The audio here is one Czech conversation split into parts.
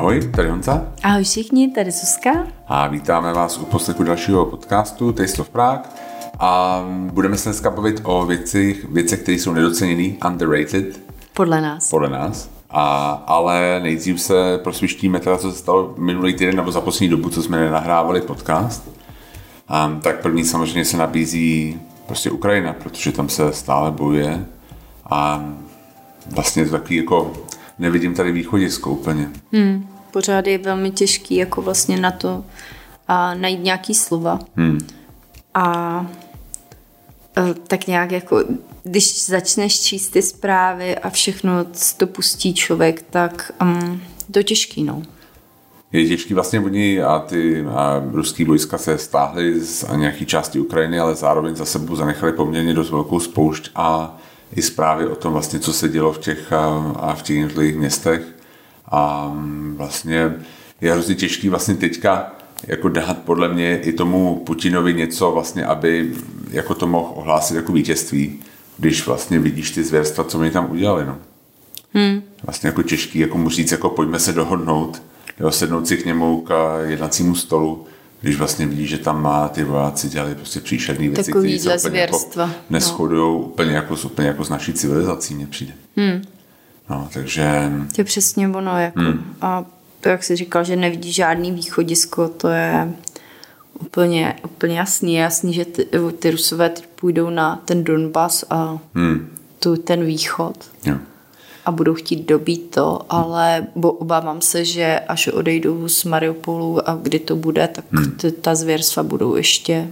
Ahoj, tady Honza. Ahoj všichni, tady Zuzka. A vítáme vás u poslechu dalšího podcastu Taste of Prague. A budeme se dneska bavit o věcech, které jsou nedoceněné, underrated. Podle nás. Ale nejdřív se prosvištíme teda, co se stalo minulý týden nebo za poslední dobu, co jsme nenahrávali podcast. Tak první samozřejmě se nabízí prostě Ukrajina, protože tam se stále bojuje. A vlastně to takový jako... Nevidím tady východisko úplně. Pořád je velmi těžký jako vlastně na to najít nějaký slova. A tak nějak jako, když začneš číst ty zprávy a všechno to pustí člověk, tak to je těžký, no. Je těžký, vlastně oni a ty ruský vojska se stáhly z nějaký části Ukrajiny, ale zároveň za sebou zanechali poměrně dost velkou spoušť a i zprávy o tom vlastně, co se dělo v těch a v těch jednotlivých městech. A vlastně je hrozně těžký vlastně teďka jako dát podle mě i tomu Putinovi něco vlastně, aby jako to mohl ohlásit jako vítězství, když vlastně vidíš ty zvěrstva, co oni tam udělali, no. Vlastně jako těžký, jako mu říct, jako pojďme se dohodnout, jo, sednout si k němu k jednacímu stolu, když vlastně vidí, že tam má ty vojáci dělali prostě příšerné věci, které se úplně jako neshodujou úplně jako s naší civilizací, mně přijde. No, takže... To je přesně ono, jako. A to, jak jsi říkal, že nevidí žádný východisko, to je úplně jasný. Je jasný, že ty Rusové půjdou na ten Donbas a ten východ. Jo. A budou chtít dobít to, ale obávám se, že až odejdou z Mariupolu a kdy to bude, tak ta zvěrstva budou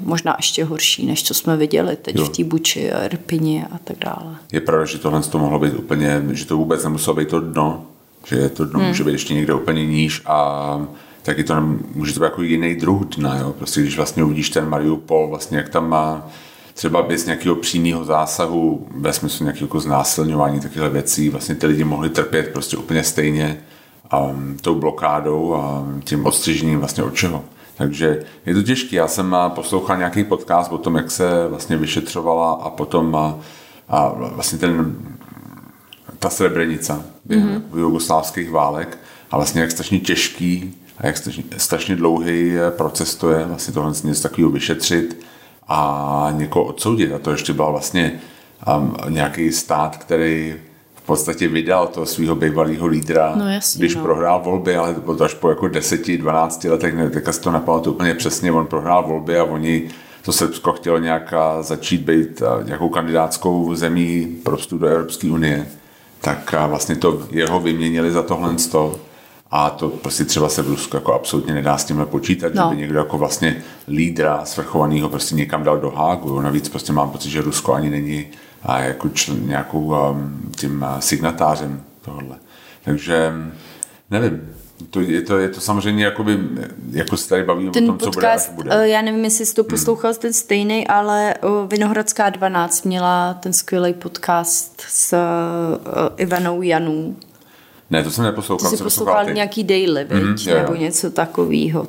možná ještě horší, než co jsme viděli teď v té Buči a Irpině a tak dále. Je pravda, že tohle to mohlo být úplně, že to vůbec nemuselo být to dno, že to dno může být ještě někde úplně níž a taky to může to být jako jiný druh dna, jo? Prostě když vlastně uvidíš ten Mariupol, vlastně jak tam má třeba bez nějakého přímého zásahu, ve smyslu nějakého znásilňování takových věcí, vlastně ty lidi mohli trpět prostě úplně stejně tou blokádou a tím odstřižením vlastně od čeho. Takže je to těžké. Já jsem poslouchal nějaký podcast o tom, jak se vlastně vyšetřovala a potom a vlastně ta Srebrenica během jugoslávských válek a vlastně jak strašně těžký a jak strašně dlouhý proces to je vlastně tohle něco takového vyšetřit a někoho odsoudit. A to ještě byl vlastně nějaký stát, který v podstatě vydal toho svého bývalého lídra, prohrál volby, ale to bylo až po jako 10-12 letech, teďka se to napadlo úplně přesně, on prohrál volby a oni, to Srbsko chtělo nějak začít být nějakou kandidátskou zemí pro vstup do Evropské unie, tak vlastně to jeho vyměnili za tohle stop. A to prostě třeba se v Rusku jako absolutně nedá s tímhle počítat, že by někdo jako vlastně lídra svrchovanýho prostě někam dal do Hágu. Navíc prostě mám pocit, že Rusko ani není jako nějakou tím signatářem tohle. Takže nevím, je to samozřejmě jakoby, jako se tady bavíme o tom, co bude, až bude. Já nevím, jestli jsi to poslouchal ten stejný, ale Vinohradská 12 měla ten skvělý podcast s Ivanou Janů. Ne, to jsem neposlouchal. Ty jsi poslouchal nějaký daily, nebo něco takového.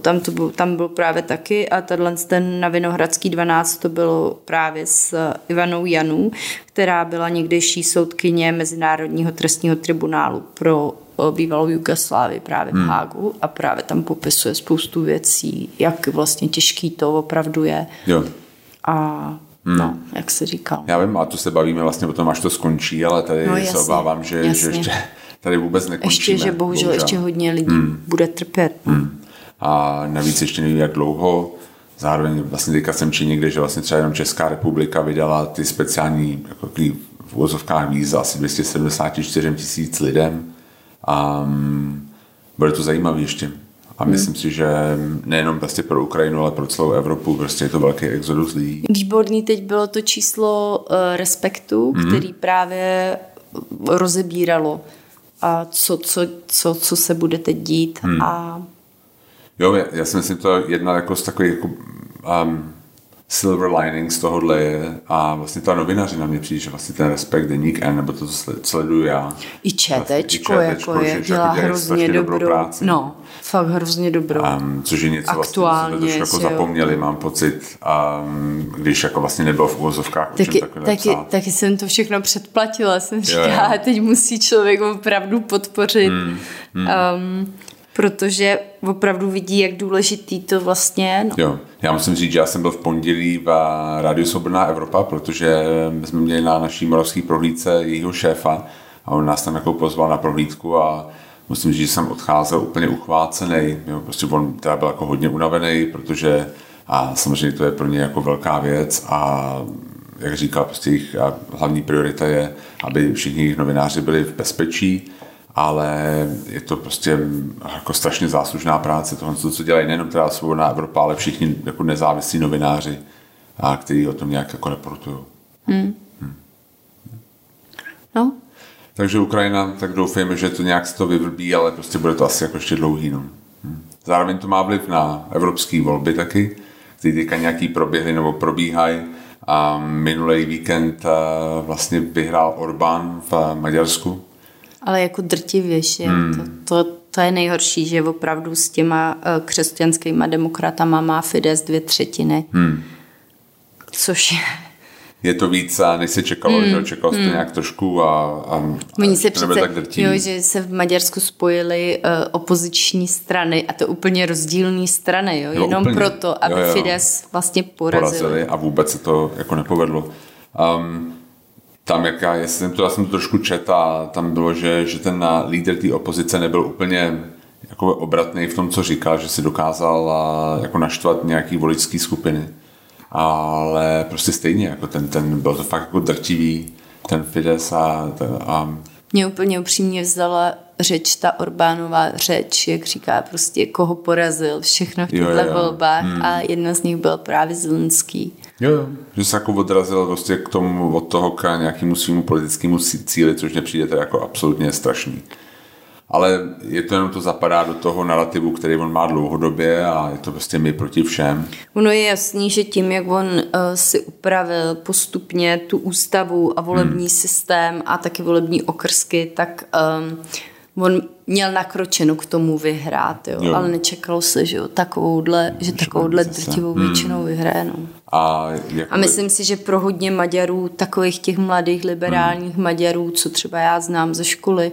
Tam bylo právě taky a ten na Vinohradský 12 to bylo právě s Ivanou Janů, která byla někdejší soudkyně Mezinárodního trestního tribunálu pro bývalou Jugoslávii právě v Hágu a právě tam popisuje spoustu věcí, jak vlastně těžký to opravdu je. Jo. A... No, jak se říkal. Já vím, a to se bavíme vlastně o tom, až to skončí, ale tady se obávám, že ještě tady vůbec nekončíme. Ještě, že bohužel ještě hodně lidí bude trpět. A navíc ještě nevím, jak dlouho. Zároveň vlastně teďka jsem činil někde, že vlastně třeba jenom Česká republika vydala ty speciální jako v uvozovkách víza asi 274 000 lidem. A bude to zajímavé ještě. A myslím si, že nejenom vlastně pro Ukrajinu, ale pro celou Evropu prostě je to velký exodus lidí. Výborný teď bylo to číslo Respektu, který právě rozebíralo a co se bude teď dít. A... Jo, já si myslím, to je jedna jako z takových jako, silver lining z tohohle je a vlastně ta novinařina mě přijde, že vlastně ten Respekt, Deník N, nebo to, co sleduju já. I ČTčko, vlastně, jako je, dělá hrozně dobrou práci. No, fakt hrozně dobrou. Což je něco, aktuálně, vlastně, jsme to trošku jako zapomněli, mám pocit, když jako vlastně nebylo v uvozovkách, taky jsem to všechno předplatila, jsem říkala, teď musí člověk opravdu podpořit protože opravdu vidí, jak důležitý to vlastně je. No. Jo. Já musím říct, že já jsem byl v pondělí v rádiu Svobodná Evropa, protože jsme měli na naší moravské prohlídce jejího šéfa a on nás tam jako pozval na prohlídku a musím říct, že jsem odcházel úplně uchvácený. Jo. Prostě on teda byl jako hodně unavený, protože a samozřejmě to je pro ně jako velká věc a jak říkal, prostě jejich hlavní priorita je, aby všichni jejich novináři byli v bezpečí, ale je to prostě jako strašně záslužná práce toho, co dělají nejenom teda Svobodná Evropa, ale všichni jako nezávislí novináři, a kteří o tom nějak jako reportují. No. Takže Ukrajina, tak doufejme, že to nějak se to vyvrbí, ale prostě bude to asi jako ještě dlouhý. No. Zároveň to má vliv na evropské volby taky, které teďka nějaký proběhly nebo probíhají. A minulý víkend vlastně vyhrál Orbán v Maďarsku. Ale jako drtivější. To je nejhorší, že opravdu s těma křesťanskýma demokratama má Fidesz 2/3. Což je to víc, než se čekalo, že čekalo se to nějak trošku a se to nebyl tak drtí. Jo, že se v Maďarsku spojily opoziční strany a to úplně rozdílné strany, jo? Jenom úplně, proto, aby Fidesz vlastně porazili. A vůbec se to jako nepovedlo. Tam, já jsem to trošku četl a tam bylo, že ten lídr té opozice nebyl úplně jako obratný v tom, co říkal, že si dokázal jako naštvat nějaký voličský skupiny. Ale prostě stejně, jako ten byl to fakt jako drtivý, ten Fidesz a... Mě úplně upřímně vzdala řeč, ta Orbánová řeč, jak říká prostě, koho porazil všechno v těchto volbách a jedna z nich byl právě Zelenský. Jo, že se jako odrazil prostě k tomu, od toho k nějakému svýmu politickému cíli, což mě přijde teda jako absolutně strašný. Ale je to jenom to zapadá do toho narrativu, který on má dlouhodobě a je to prostě my proti všem. Ono je jasný, že tím, jak on si upravil postupně tu ústavu a volební systém a taky volební okrsky, tak on měl nakročeno k tomu vyhrát, jo? Ale nečekalo se, že takovouhle drtivou většinou vyhraje. No. A myslím si, že pro hodně Maďarů, takových těch mladých liberálních Maďarů, co třeba já znám ze školy,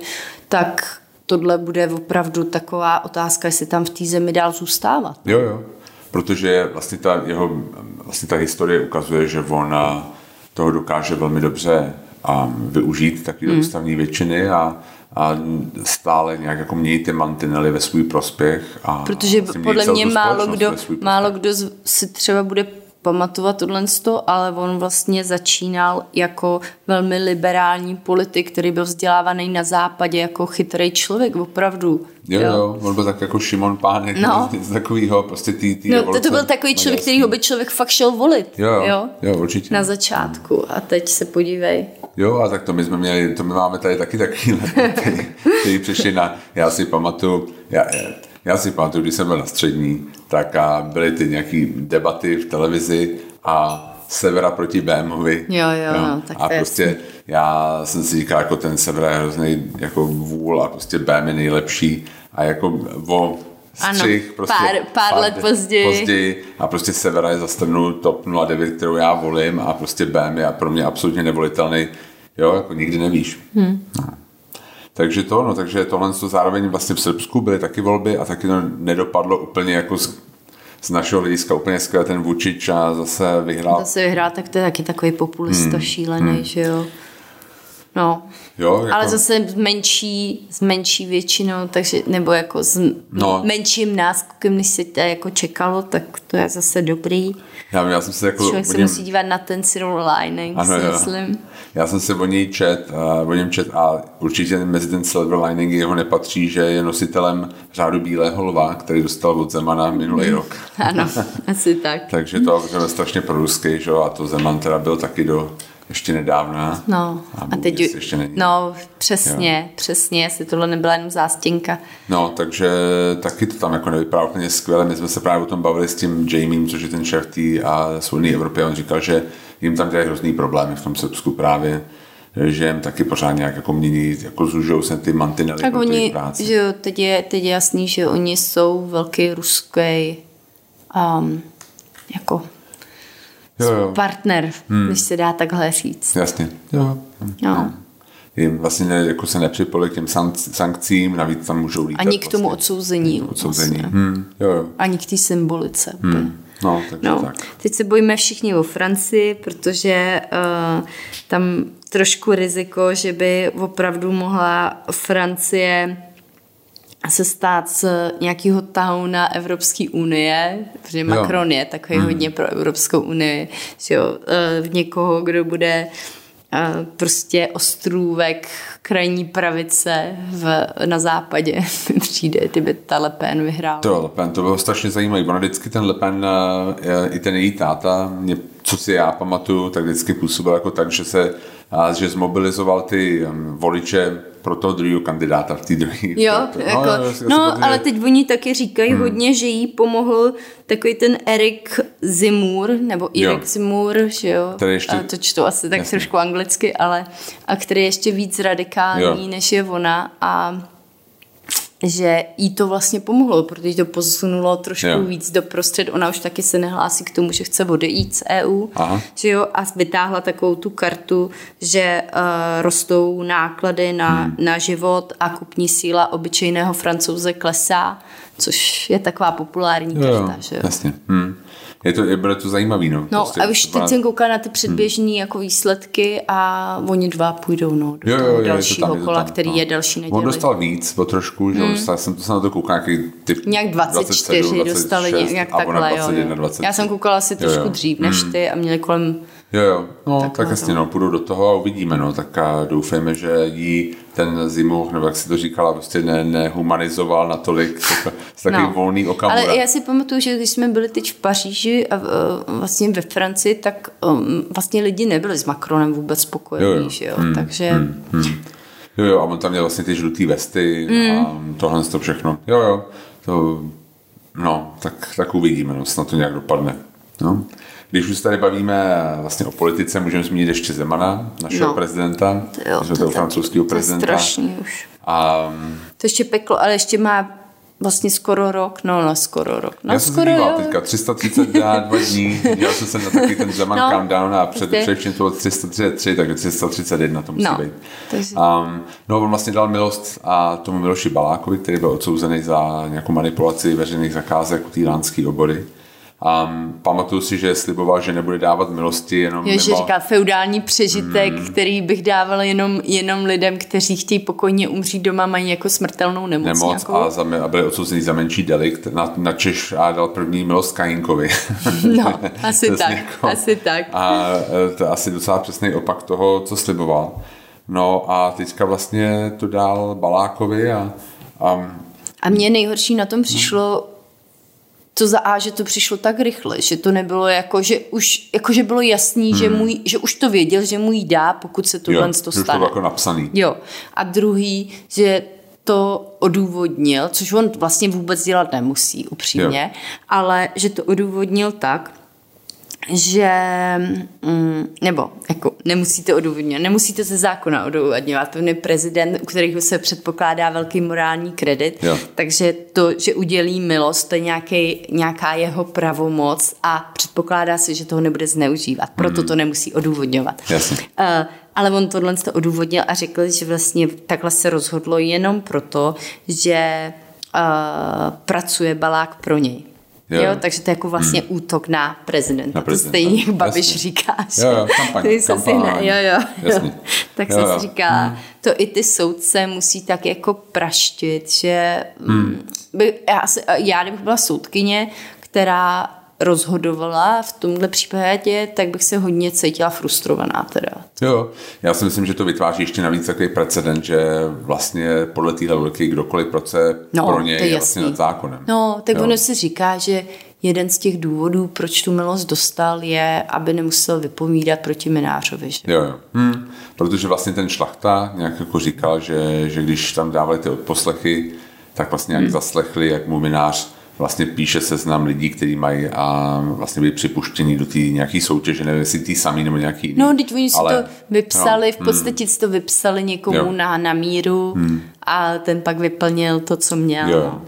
tak tohle bude opravdu taková otázka, jestli tam v té zemi dál zůstávat. Jo, protože vlastně ta historie ukazuje, že ona toho dokáže velmi dobře využít takové ústavní většiny a stále nějak jako mějí ty mantinely ve svůj prospěch. A protože vlastně podle mě málo kdo si třeba bude pamatovat tohleto, ale on vlastně začínal jako velmi liberální politik, který byl vzdělávaný na západě jako chytrý člověk, opravdu. Jo, on byl tak jako Šimon Pánek, něco takového, prostě ty revoluce. No, to byl takový člověk, kterýho by člověk fakt šel volit. Jo, určitě. Na začátku a teď se podívej. Jo, a tak to my jsme měli, to my máme tady taky takový, který přišli na, já si pamatuju, když jsem byl na střední, tak byly ty nějaký debaty v televizi a Severa proti Bémovi. Jo, tak a prostě já jsem si říkal, jako ten Severa je hrozný jako vůl a prostě Bém je nejlepší a jako vo střih prostě pár let později a prostě Severa je za stranu TOP 09, kterou já volím a prostě Bém je pro mě absolutně nevolitelný. Jo, jako nikdy nevíš. Takže takže tohle zároveň vlastně v Srbsku byly taky volby a taky to nedopadlo úplně jako z našeho hlediska úplně skvěle, ten Vučić a zase vyhrál. Tak to je taky takový populista šílený, že jo. No, jo, jako... ale zase s menší většinou, takže, nebo jako menším náskokem, než se jako čekalo, tak to je zase dobrý. Já jsem se jako člověk se musí dívat na ten silver lining, myslím. Já jsem se o něm čet a určitě mezi ten silver lining jeho nepatří, že je nositelem řádu Bílého lva, který dostal od Zemana minulý rok. Ano, asi tak. Takže to je strašně proruský, že jo, a to Zeman teda byl taky do... ještě nedávná. No, a teď ještě není. No, přesně, jestli tohle nebyla jenom zástěnka. No, takže taky to tam jako nevypadá úplně skvěle. My jsme se právě o tom bavili s tím Jamiem, což je ten šéf té Svobodné Evropy, a on říkal, že jim tam dělají hrozný problémy v tom Srbsku právě, že jim taky pořád nějak jako mění, jako zužijou se ty mantinely pro ty práci. Tak oni, teď je jasný, že oni jsou velký ruský jako partner, když se dá takhle říct. Jasně. Jo. jim vlastně jako se nepřipojili k těm sankcím, navíc tam můžou lítat. Ani k tomu vlastně odsouzení. Vlastně. Jo. Ani k té symbolice. No, takže no. Tak. Teď se bojíme všichni o Francii, protože tam trošku riziko, že by opravdu mohla Francie se stát z nějakého tahu na Evropské unie, protože Macron je takový hodně pro Evropskou unii, že jo, někoho, kdo bude prostě ostrůvek krajní pravice na západě přijde, kdyby ta Le Pen vyhrála. To bylo strašně zajímavé. Ona vždycky ten Le Pen, i ten její táta, co si já pamatuju, tak vždycky působil jako tak, že zmobilizoval ty voliče pro toho druhého kandidáta v té druhé. Ale teď oni taky říkají hodně, že jí pomohl takový ten Éric Zemmour, nebo Éric Zemmour, že jo, ještě, to čtou asi tak trošku anglicky, ale a který je ještě víc radikální, než je ona, a že jí to vlastně pomohlo, protože to posunulo trošku víc doprostřed. Ona už taky se nehlásí k tomu, že chce odejít z EU, že jo, a vytáhla takovou tu kartu, že rostou náklady na život a kupní síla obyčejného Francouze klesá, což je taková populární karta, že jo. Jasně. Bude to zajímavý, no. No prostě, a už teď jsem koukala na ty předběžné jako výsledky a oni dva půjdou do dalšího kola, který je další neděli. On dostal víc, o trošku, že jsem to se na to koukala nějaký typ. Nějak 24 27, dostali, 26, nějak takhle, 21, 20. Já jsem koukala asi trošku dřív než ty a měli kolem... No, tak jasně, no, půjdou do toho a uvidíme, no, tak a doufejme, že jí ten Zemmour, nebo jak si to říkala, prostě nehumanizoval natolik s takovým volným Okamura. Ale já si pamatuju, že když jsme byli teď v Paříži a vlastně ve Francii, tak vlastně lidi nebyli s Macronem vůbec spokojení, že jo, takže... a on tam měl vlastně ty žlutý vesty a tohle to všechno. Tak uvidíme, no, snad to nějak dopadne, no. Když už tady bavíme vlastně o politice, můžeme zmínit ještě Zemana, našeho prezidenta, našeho francouzského prezidenta. To je strašný už. To ještě peklo, ale ještě má vlastně skoro rok. Já jsem se díval teďka, 332 dní, dělal jsem na taky ten Zeman countdown a především to bylo 333, takže 331 to musí být. On vlastně dal milost a tomu Miloši Balákovi, který byl odsouzený za nějakou manipulaci veřejných zakázek u té dánské obory. Pamatuju si, že sliboval, že nebude dávat milosti jenom... Jo, že říká feudální přežitek, který bych dával jenom lidem, kteří chtějí pokojně umřít doma, mají jako smrtelnou nemoc a byli odsouzeni za menší delikt. Na Češ a dal první milost Kajinkovi. No, asi tak. A to je asi docela přesný opak toho, co sliboval. No a teďka vlastně to dal Balákovi a mně nejhorší na tom přišlo... To za A, že to přišlo tak rychle, že to nebylo jako, že už jakože bylo jasný, že už to věděl, že mu jí dá, pokud se tohle to stane. Jo, to bylo jako napsaný. Jo. A druhý, že to odůvodnil, což on vlastně vůbec dělat nemusí, upřímně, ale že to odůvodnil tak, že nebo jako nemusíte odůvodňovat, nemusíte ze zákona odůvodňovat, to je prezident, u kterého se předpokládá velký morální kredit, takže to, že udělí milost, to je nějaká jeho pravomoc a předpokládá se, že toho nebude zneužívat, proto to nemusí odůvodňovat. Jasně. Ale on tohle to odůvodnil a řekl, že vlastně takhle se rozhodlo jenom proto, že pracuje Balák pro něj. Jo, takže to je jako vlastně útok na prezidenta. To stejně jak Babiš říká. Tak se říká, to i ty soudce musí tak jako praštit, že já kdybych byla soudkyně, která rozhodovala v tomhle případě, tak bych se hodně cítila frustrovaná teda. Jo, já si myslím, že to vytváří ještě navíc takový precedent, že vlastně podle téhle logiky kdokoliv pro něj je vlastně nad zákonem. No, tak ono se říká, že jeden z těch důvodů, proč tu milost dostal, je, aby nemusel vypovídat proti Mynářovi. Že? Protože vlastně ten šlachta nějak jako říkal, že když tam dávali ty odposlechy, tak vlastně jak zaslechli, jak mu Mynář vlastně píše seznam lidí, kteří mají a vlastně byli připuštěni do té nějaké soutěže, nevím, jestli ty samý nebo nějaký jiný. No, teď oni si to vypsali, v podstatě si to vypsali někomu na míru a ten pak vyplnil to, co měl. Jo.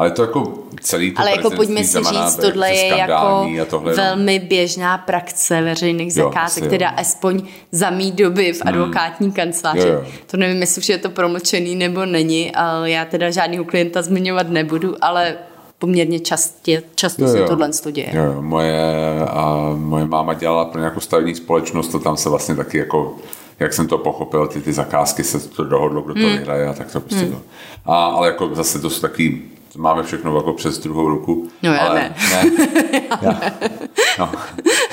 Ale to jako celý to prezidentství pojďme si říct, tohle je jako tohle velmi běžná praxe veřejných zakázek, teda aspoň za mý doby v advokátní kanceláři. Jo. To nevím, jestli je to promlčený nebo není, ale já teda žádného klienta zmiňovat nebudu, ale poměrně často se tohle děje. Jo. Moje máma dělala pro nějakou stavební společnost, to tam se vlastně taky jako, jak jsem to pochopil, ty zakázky se to dohodlo, kdo to vyhraje a tak to prostě to. Ale jako zase to jsou taky, máme všechno jako přes druhou ruku. No já ale, ne. No,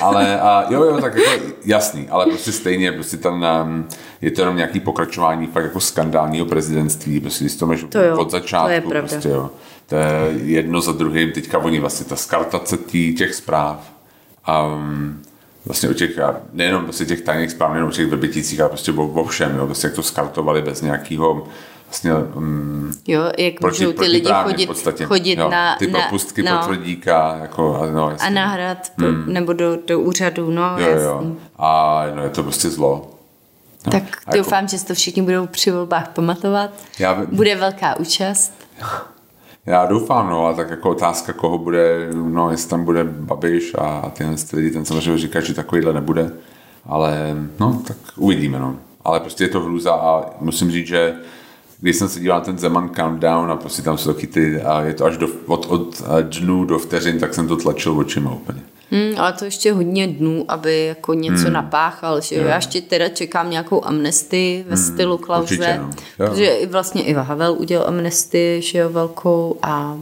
ale jo, tak jako jasný, ale prostě stejně, prostě tam je to jenom nějaký pokračování fakt jako skandálního prezidentství, prostě když to máš od začátku, to je prostě jo. To je jedno za druhým, teďka oni vlastně ta skartace těch zpráv vlastně o těch, nejenom prostě těch tajných zpráv, nejenom o těch vrbiticích, ale prostě o všem, jo, prostě jak to skartovali bez nějakého vlastně, jak můžou ty lidi chodit jo, na ty propustky pro tvrdíka jako, a na hrad nebo do úřadu a je to prostě zlo. No, tak doufám, že to všichni budou při volbách pamatovat, bude velká účast. Já doufám, ale tak jako otázka, koho bude, jestli tam bude Babiš a tyhle lidi, ten samozřejmě říká, že takovýhle nebude, ale tak uvidíme, Ale prostě je to hrůza a musím říct, že když jsem se díval na ten Zeman Countdown a prostě tam jsou taky ty, a je to až od dnů do vteřin, tak jsem to tlačil očima úplně. Ale to ještě hodně dnů, aby jako něco napáchal, že já ještě teda čekám nějakou amnestii ve stylu Klause, určitě, protože vlastně Iva Havel udělal amnestii, že jo, velkou a...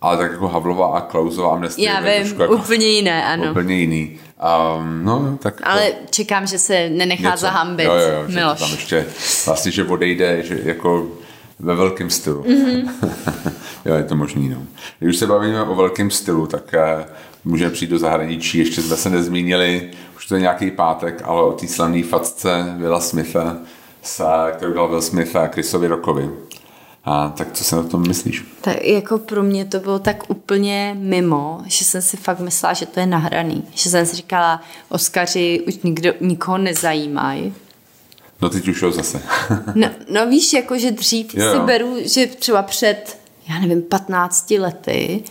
Ale tak jako Havlová a Klausová amnestie. Já vím, jako, úplně jiné, ano. Úplně jiný. Tak ale to, čekám, že se nenechá zahambit, jo, Miloš. Tam ještě vlastně, že odejde, že jako ve velkém stylu. Mm-hmm. Jo, je to možný, Když už se bavíme o velkém stylu, tak můžeme přijít do zahraničí, ještě jsme se nezmínili, už to je nějaký pátek, ale o té slavné facce Willa Smitha, kterou dal Will Smith a Chrisovi Rockovi. A tak co si o tom myslíš? Tak jako pro mě to bylo tak úplně mimo, že jsem si fakt myslela, že to je nahraný. Že jsem si říkala, Oscary už nikoho nezajímají. No teď už jo zase. no víš, jako že dřív si beru, že třeba před, já nevím, 15 lety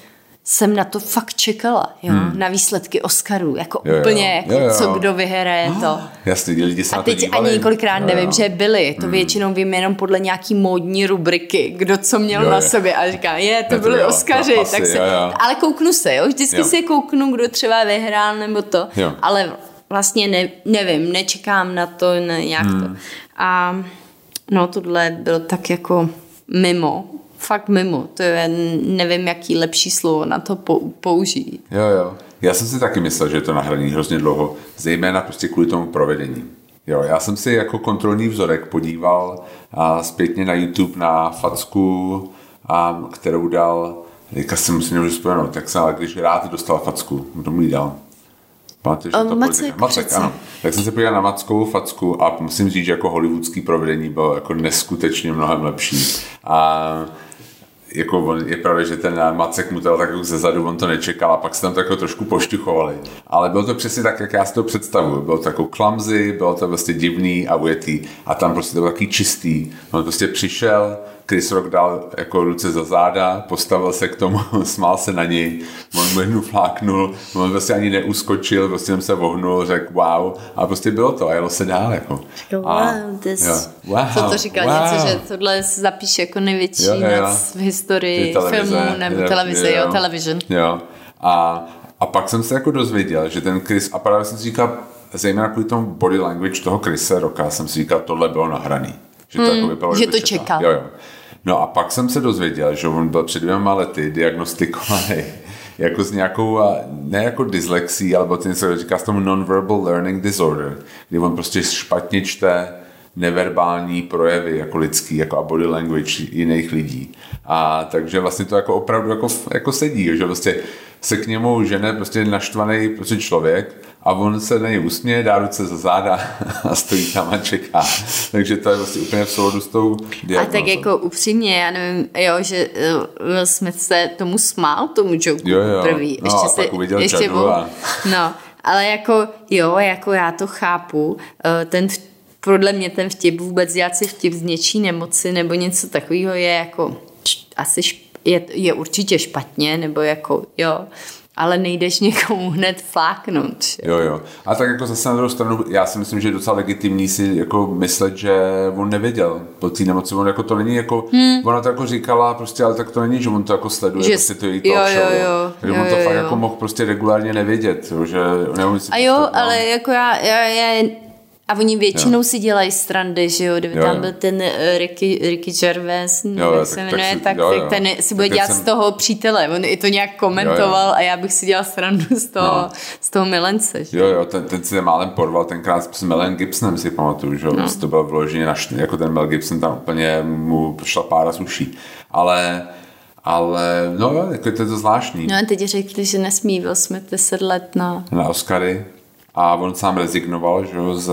jsem na to fakt čekala, na výsledky Oscarů, jako úplně, co kdo vyhraje to. Jasně, lidi se a teď ani kolikrát nevím, že byli, to většinou vím jenom podle nějaký módní rubriky, kdo co měl na sobě a říká, to byly Oscaři, tak se, ale kouknu se, vždycky se kouknu, kdo třeba vyhrál nebo to, ale vlastně nevím, nečekám na to, nějak to. A tohle bylo tak jako mimo, to je, nevím, jaký lepší slovo na to použít. Jo. Já jsem si taky myslel, že je to nahraný hrozně dlouho, zejména prostě kvůli tomu provedení. Jo, já jsem si jako kontrolní vzorek podíval zpětně na YouTube na facku, kterou dal, teďka si musím vzpomenout, tak jsem, ale když rád dostal facku, kdo mu ji dal? Pamatuješ, to Macek, ano. Tak jsem se podíval na Mackovou facku a musím říct, že jako hollywoodský provedení bylo jako neskutečně mnohem lepší. A jako je pravda, že ten Macek mu dal tak jako zezadu, on to nečekal a pak se tam tak jako trošku poštuchovali. Ale bylo to přesně tak, jak já si to představuju. Bylo to jako clumsy, bylo to vlastně divný a ujetý. A tam prostě to byl taky čistý. On prostě přišel, Chris Rock dal jako ruce za záda, postavil se k tomu, smál se na něj, on mu jednu fláknul, on vlastně ani neuskočil, prostě jenom se vohnul, řekl wow a prostě bylo to a jelo se dál jako. To říkal něco, že tohle se zapíše jako největší noc v historii filmu nebo televize, television. Jo. A pak jsem se jako dozvěděl, že ten Chris, a právě jsem si říkal, zejména kvůli tomu body language toho Chrisa Rocka, jsem si říkal, tohle bylo nahraný. Že to, jako vypadalo, že to čekal. Jo. No a pak jsem se dozvěděl, že on byl před 2 lety diagnostikovaný jako s nějakou, ne jako dyslexí, ale to něco říká s tomu non-verbal learning disorder, kdy on prostě špatně čte neverbální projevy jako lidský, jako a body language jiných lidí. A takže vlastně to jako opravdu jako sedí, že vlastně se k němu žene prostě naštvaný prostě člověk a on se na něj usměje, dá ruce za záda a stojí tam a čeká. Takže to je vlastně úplně v souladu s tou diagnózou. A tak jako upřímně, já nevím, že jsme se tomu smál, tomu joku prvý. Ještě a pak uviděl čadu a... No, ale jako já to chápu, podle mě ten vtip vůbec dělat si vtip z něčí nemoci nebo něco takového je jako asi je určitě špatně, nebo jako jo, ale nejdeš někomu hned fláknout. Jo. A tak jako zase na druhou stranu, já si myslím, že je docela legitimní si jako myslet, že on nevěděl po té nemoci. On jako to není jako, ona to jako říkala prostě, ale tak to není, že on to jako sleduje, že prostě to její talk show. Takže on to fakt jako mohl prostě regulárně nevědět. Jo, že a jo, prostě, ale no. Jako já a oni většinou si dělají strandy, že jo, kdyby tam byl ten Ricky Gervais, jak se jmenuje, tak ten si bude dělat z toho přítele, on i to nějak komentoval a já bych si dělal strandu z toho milence. Že? Jo, ten si málem porval tenkrát s Melem Gibsonem, si pamatuju, že jo, to bylo vloženě jako ten Mel Gibson tam úplně mu šla pára z uší, ale no jo, jako to je to zvláštní. No a teď řekli, že nesmí Will Smith 10 let na Oscary. A on sám rezignoval, že jo, z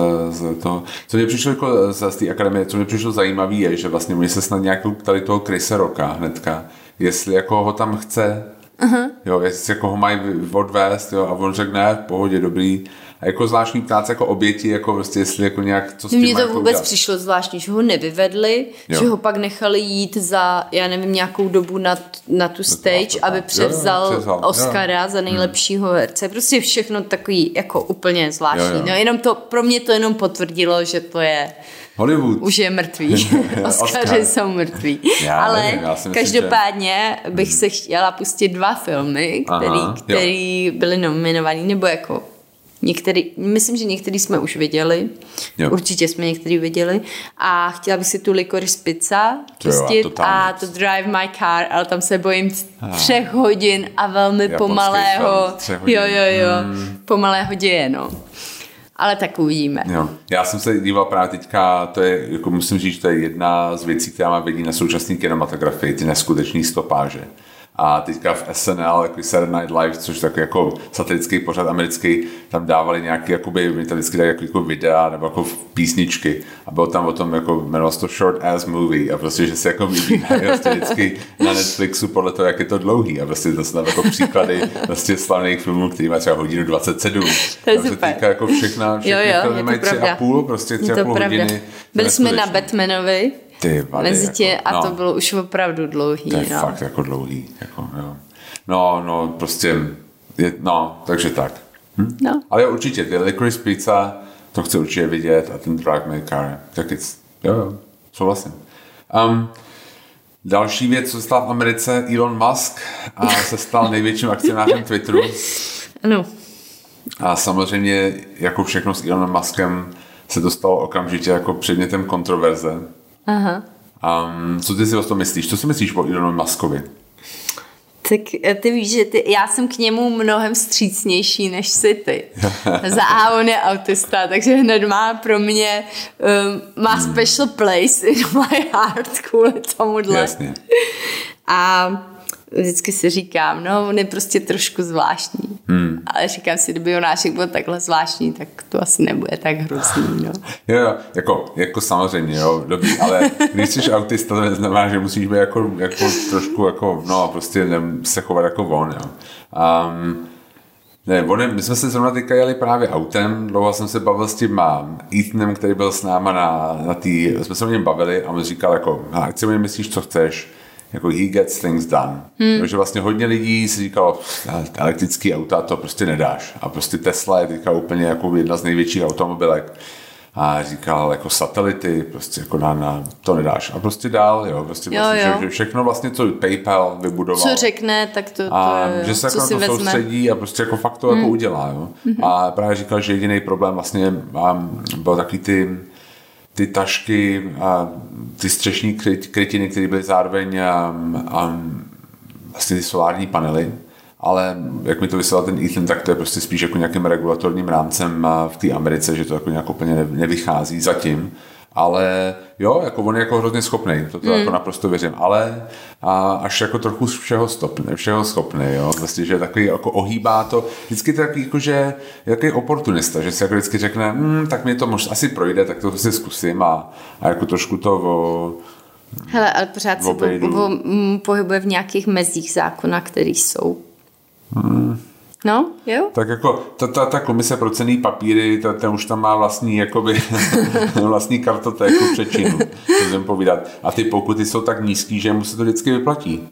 toho. Co mě přišlo jako z té akademie, co mě přišlo zajímavé je, že vlastně oni se snad nějak ptali toho Chrisa Rocka hnedka, jestli jako ho tam chce, jo, jestli jako ho mají odvést, jo, a on řekl ne, v pohodě, dobrý. A jako zvláštní ptát jako oběti, jako prostě jestli jako nějak co s tím. Mně to vůbec udělat. Přišlo zvláštní, že ho nevyvedli, že ho pak nechali jít za, já nevím, nějakou dobu na tu stage, aby převzal Oscara za nejlepšího herce. Prostě všechno takový jako úplně zvláštní. No, jenom to, pro mě to jenom potvrdilo, že to je Hollywood. Už je mrtvý. Oscary jsou mrtví. Ale nevím, každopádně bych se chtěla pustit 2 filmy, který byly nominovaný, nebo jako myslím, že některý jsme už viděli. Jo. Určitě jsme některý viděli. A chtěla bych si tu Licorice Pizza pustit a to Drive My Car, ale tam se bojím 3 hodin a velmi pomalého. Pomalého děje, no. Ale tak uvidíme. Jo. Já jsem se díval právě teďka, to je, jako musím říct, to je jedna z věcí, která má vědí na současné kinematografii, ty neskutečné stopáže. A teďka v SNL, jako Saturday Night Live, což takový jako satirický pořad americký, tam dávali nějaký, jakoby, oni tam vždycky dali jako videa nebo jako písničky a bylo tam o tom, jako jmenovalo se to Short Ass Movie a prostě, že se jako vybírají prostě vždycky na Netflixu podle toho, jak je to dlouhý a prostě zase tam jako příklady vlastně slavných filmů, který má třeba 1:27. To je super. Teďka jako všechna filmy mají 3,5, prostě 3,5 hodiny. Byli jsme na Batmanovi. To bylo už opravdu dlouhý. To je fakt jako dlouhý. Jako, jo. No, prostě, takže tak. No. Ale jo, určitě, ty Licorice Pizza, to chci určitě vidět a ten Drive My Car, tak jo, souhlasím. Další věc, co se stala v Americe, Elon Musk a se stal největším akcionářem Twitteru. Ano. A samozřejmě, jako všechno s Elonem Muskem, se to stalo okamžitě jako předmětem kontroverze. Aha. Co ty si o tom myslíš? Co si myslíš o Elonovi Muskovi? Tak ty víš, že já jsem k němu mnohem vstřícnější než si ty. On je autista, takže hned má pro mě má special place in my heart kvůli tomuhle. Jasně. A vždycky si říkám, on je prostě trošku zvláštní. Ale říkám si, kdyby Jonášek byl takhle zvláštní, tak to asi nebude tak hrozný, Jo, jako samozřejmě, jo, dobrý, ale když jsi autista, to neznamená, že musíš být jako trošku, jako, prostě se chovat jako on, jo. My jsme se zrovna teďka jeli právě autem, dlouho jsem se bavil s tím Ethanem, který byl s náma jsme se o něm bavili a on říkal, jako, ať si o něm myslíš, co chceš, jako he gets things done. Takže vlastně hodně lidí si říkalo, elektrický auta to prostě nedáš. A prostě Tesla je teďka úplně jako jedna z největších automobilek. A říkal jako satelity, prostě jako to nedáš. A prostě dál, jo. Že všechno vlastně, co PayPal vybudoval. Co řekne, tak to a že se jako na to soustředí a prostě jako fakt to jako udělá, jo. A právě říkal, že jediný problém vlastně byl takový ty tašky a ty střešní krytiny, které byly zároveň a vlastně ty solární panely, ale jak mi to vysvětlal ten Ethan, tak to je prostě spíš jako nějakým regulatorním rámcem v té Americe, že to jako nějak úplně nevychází zatím, ale jo, jako on je jako hrozně schopný, to jako naprosto věřím, ale až jako trochu všeho schopný, jo, vlastně, že takový jako ohýbá to, vždycky to takový jako, že jaký oportunista, že si jako vždycky řekne, tak mi to asi projde, tak to vlastně zkusím a jako trošku to hele, ale pořád se pohybuje v nějakých mezích zákona, který jsou. No, jo. Tak jako ta komise pro cenný papíry, ten už tam má vlastní, jakoby, vlastní kartotéku přečinu, co jsem povídat. A ty pokuty jsou tak nízký, že mu se to vždycky vyplatí.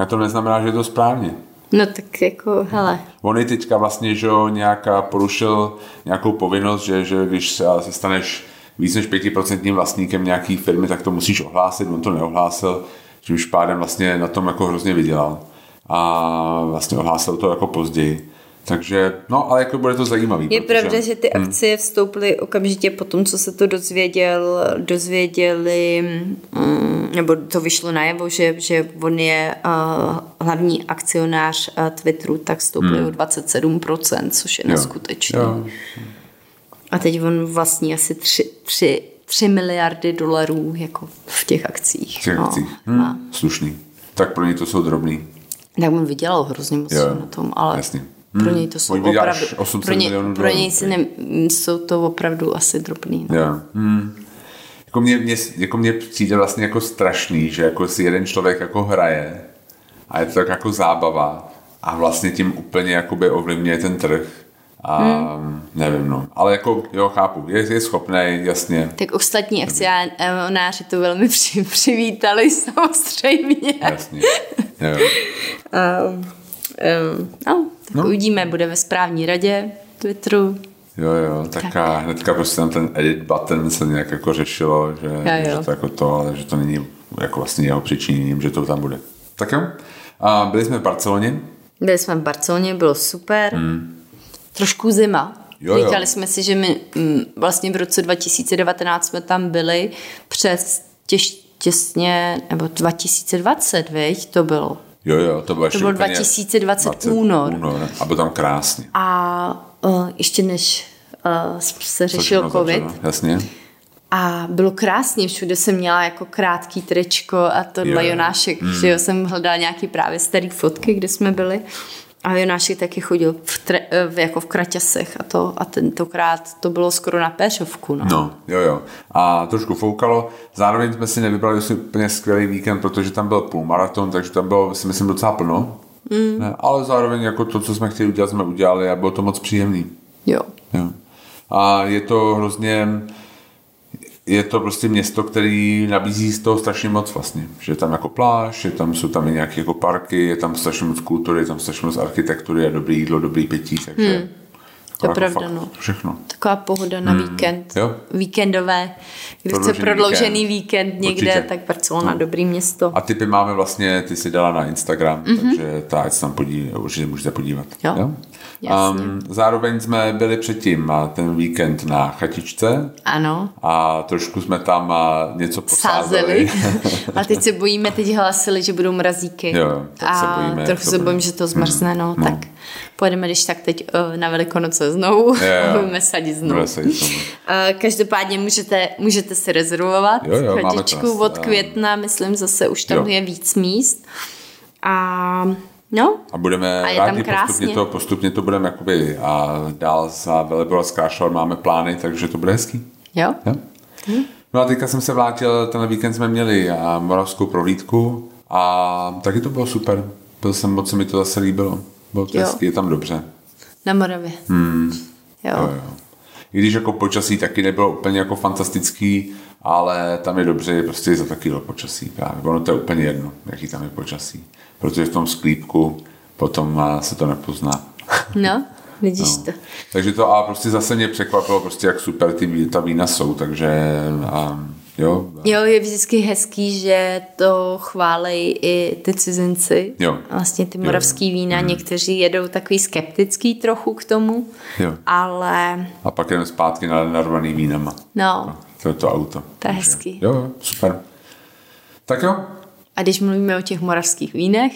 A to neznamená, že je to správně. No tak jako, hele. On i teďka vlastně, že nějaká porušil nějakou povinnost, že když se staneš víc než 5% vlastníkem nějaký firmy, tak to musíš ohlásit, on to neohlásil, čímž pádem vlastně na tom jako hrozně vydělal. A vlastně ohlásil to jako později. Takže, no, ale jako bude to zajímavý. Je pravda, že ty akcie vstoupily okamžitě po tom, co se to dozvěděli, nebo to vyšlo najevo, že on je hlavní akcionář Twitteru, tak vstoupily o 27%, což je neskutečný. Jo. A teď on vlastní asi 3 miliardy dolarů jako v těch akcích. Slušný. Tak pro něj to jsou drobný. Tak on vydělal hrozně moc na tom, ale jasně. Pro něj to jsou opravdu... Pro něj jsou to opravdu asi drobný. No. Yeah. Jako mně přijde vlastně jako strašný, že jako si jeden člověk jako hraje a je to tak jako zábava a vlastně tím úplně jakoby ovlivňuje ten trh. A nevím, no. Ale jako, jo, chápu. Je schopnej, jasně. Tak ostatní akcionáři to velmi přivítali samozřejmě. Jasně. No, tak uvidíme, bude ve správní radě Twitteru. Jo, tak a hnedka prostě tam ten edit button se nějak jako řešilo, že to jako to, ale že to není jako vlastně jeho přičiněním, že to tam bude. Tak jo. A byli jsme v Barceloně. Bylo super. Trošku zima. Říkali jsme si, že my vlastně v roce 2019 jsme tam byli přes těsně, nebo 2020, viď, to bylo. To bylo 2020 únor. A bylo tam krásně. A ještě než se řešil covid. Jasně. A bylo krásně, všude jsem měla jako krátký tričko a tohle Jonášek, že jo, jsem hledala nějaký právě starý fotky, kde jsme byli. A Jonášek taky chodil jako v kraťasech a tentokrát to bylo skoro na péřovku. No, jo. A trošku foukalo. Zároveň jsme si nevybrali úplně skvělý víkend, protože tam byl půlmaraton, takže tam bylo, si myslím, docela plno. Ne, ale zároveň jako to, co jsme chtěli udělat, jsme udělali a bylo to moc příjemný. Jo. A je to hrozně... Je to prostě město, který nabízí z toho strašně moc vlastně. Že je tam jako pláž, jsou tam i nějaké jako parky, je tam strašně moc kultury, je tam strašně moc architektury a dobrý jídlo, dobrý pití, takže... To je pravda, fakt, no. Všechno. Taková pohoda na víkend. Jo. Víkendové. Když chce prodloužený víkend někde, určitě. Tak Barcelona, dobrý město. A tipy máme vlastně, ty si dala na Instagram, takže ať se tam určitě můžete podívat. Jo. Jasně. Zároveň jsme byli předtím ten víkend na chatičce. Ano. A trošku jsme tam něco posázeli. A teď se bojíme, teď hlasili, že budou mrazíky. Jo, a se bojíme, trochu se bojím, že to zmrzne, no. Tak pojedeme, když tak teď na Velikonoce znovu a budeme sadit znovu. Každopádně můžete si rezervovat chatičku od května, myslím zase už tam je víc míst. A budeme rádi, postupně to budeme jakoby a dál za Velebora zkrášovat, máme plány, takže to bude hezký. Jo. No a teďka jsem se vrátil, tenhle víkend jsme měli moravskou prohlídku a taky to bylo super. Moc se mi to zase líbilo. Bylo to hezký, je tam dobře. Na Moravě. Jo. I když jako počasí taky nebylo úplně jako fantastický, ale tam je dobře prostě za takové počasí právě. Ono to je úplně jedno, jaký tam je počasí. Protože v tom sklípku potom se to nepozná. No, vidíš to. Takže to a prostě zase mě překvapilo, prostě jak super ta vína jsou, takže... Je vždycky hezký, že to chválejí i ty cizinci. Vlastně ty moravský vína, někteří jedou takový skeptický trochu k tomu, ale... A pak jdeme zpátky narvaný vínama. No. To je to auto. To je hezký. Jo, super. Tak jo. A když mluvíme o těch moravských vínech,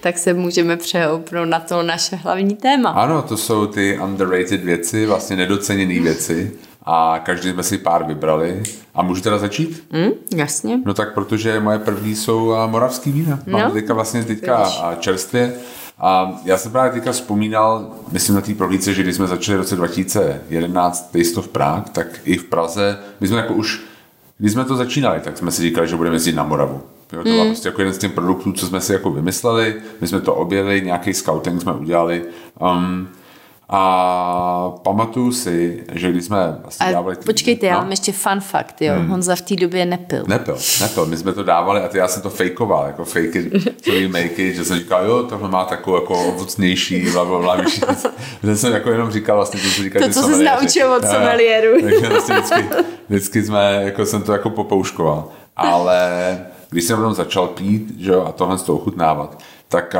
tak se můžeme přehoupnout na to naše hlavní téma. Ano, to jsou ty underrated věci, vlastně nedoceněné věci. A každý jsme si pár vybrali. A můžu teda začít? Jasně. No tak, protože moje první jsou moravský vína. Mám teďka čerstvě. A já jsem právě teďka vzpomínal, myslím na té prohlídce, že když jsme začali v roce 2011 Taste of Prague, tak i v Praze, my jsme jako už, když jsme to začínali, tak jsme si říkali, že budeme jezdit na Moravu. Jo, to byla prostě jako jeden z těch produktů, co jsme si jako vymysleli, my jsme to objeli, nějaký scouting jsme udělali. A pamatuju si, že když jsme vlastně dávali... Počkejte, já mám ještě fun fact, jo. Honza v té době nepil. Nepil, my jsme to dávali a já jsem to fejkoval, jako fake it, to make it, že jsem říkal, jo, tohle má takovou jako ovocnější, blablabla, víš, že jsem jako jenom říkal vlastně, to, co říkají sommeliéři. To, co jsi naučil od sommeliéru. Takže vlastně vždycky jsme, jako jsem to jako popouškoval, ale když jsem potom začal pít, že jo, a tohle z toho ochutnávat, tak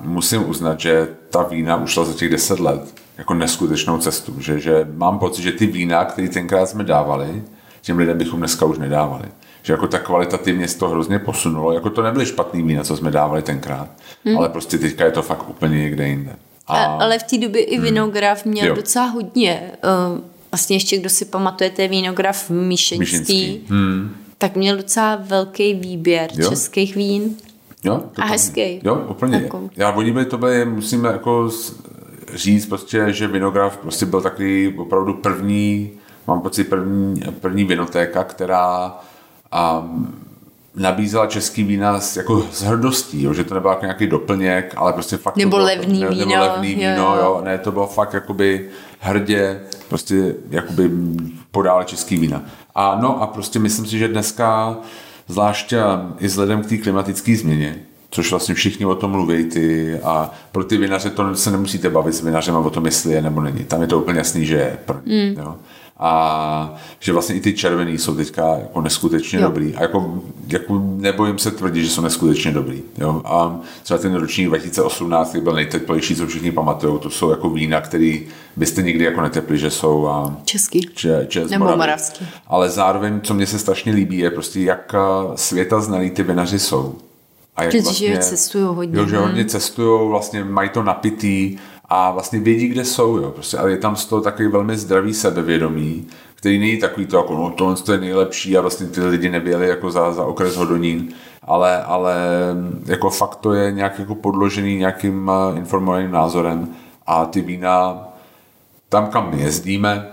musím uznat, že ta vína ušla za těch 10 let jako neskutečnou cestu, že mám pocit, že ty vína, které tenkrát jsme dávali, těm lidem bychom dneska už nedávali. Že jako ta kvalitativně se to hrozně posunulo, jako to nebyly špatný vína, co jsme dávali tenkrát, ale prostě teďka je to fakt úplně někde jinde. Ale v té době i vinograf měl docela hodně, vlastně ještě kdo si pamatujete, vinograf Míšeňský. Tak měl docela velký výběr českých vín. Jo, a hezký. Jo, úplně. Tako. Já oni byli tohle, musíme jako říct prostě, že vinograf prostě byl takový opravdu první, mám pocit první vinotéka, která nabízela český vína jako s hrdostí, jo, že to nebyl jako nějaký doplněk, ale prostě fakt nebo levný víno. Nebo levný víno, jo. Ne, to bylo fakt jakoby hrdě, prostě jakoby podala český vína. A no a prostě myslím si, že dneska zvlášť i vzhledem k té klimatické změně, což vlastně všichni o tom mluví ty, a pro ty vinaře to se nemusíte bavit s vinařema o tom, jestli je nebo není. Tam je to úplně jasný, že je první. Jo? A že vlastně i ty červený jsou teďka jako neskutečně dobrý. A jako nebojím se tvrdit, že jsou neskutečně dobrý. Jo? A třeba ten ročník 2018 byl nejteplejší, co všichni pamatujou. To jsou jako vína, který byste nikdy jako netepli, že jsou český nebo moravský. Ale zároveň, co mě se strašně líbí, je prostě, jak světa znalí ty vinaři jsou. A jak vlastně, že cestujou hodně. Jo, že hodně cestujou, vlastně mají to napitý a vlastně vědí, kde jsou, jo, prostě, ale je tam z toho takový velmi zdravý sebevědomí, který není takový to, jako no, tohle je nejlepší a vlastně ty lidi nebyli jako za okres Hodonín, ale jako fakt to je nějak jako podložený nějakým informovaným názorem a ty vína tam, kam my jezdíme,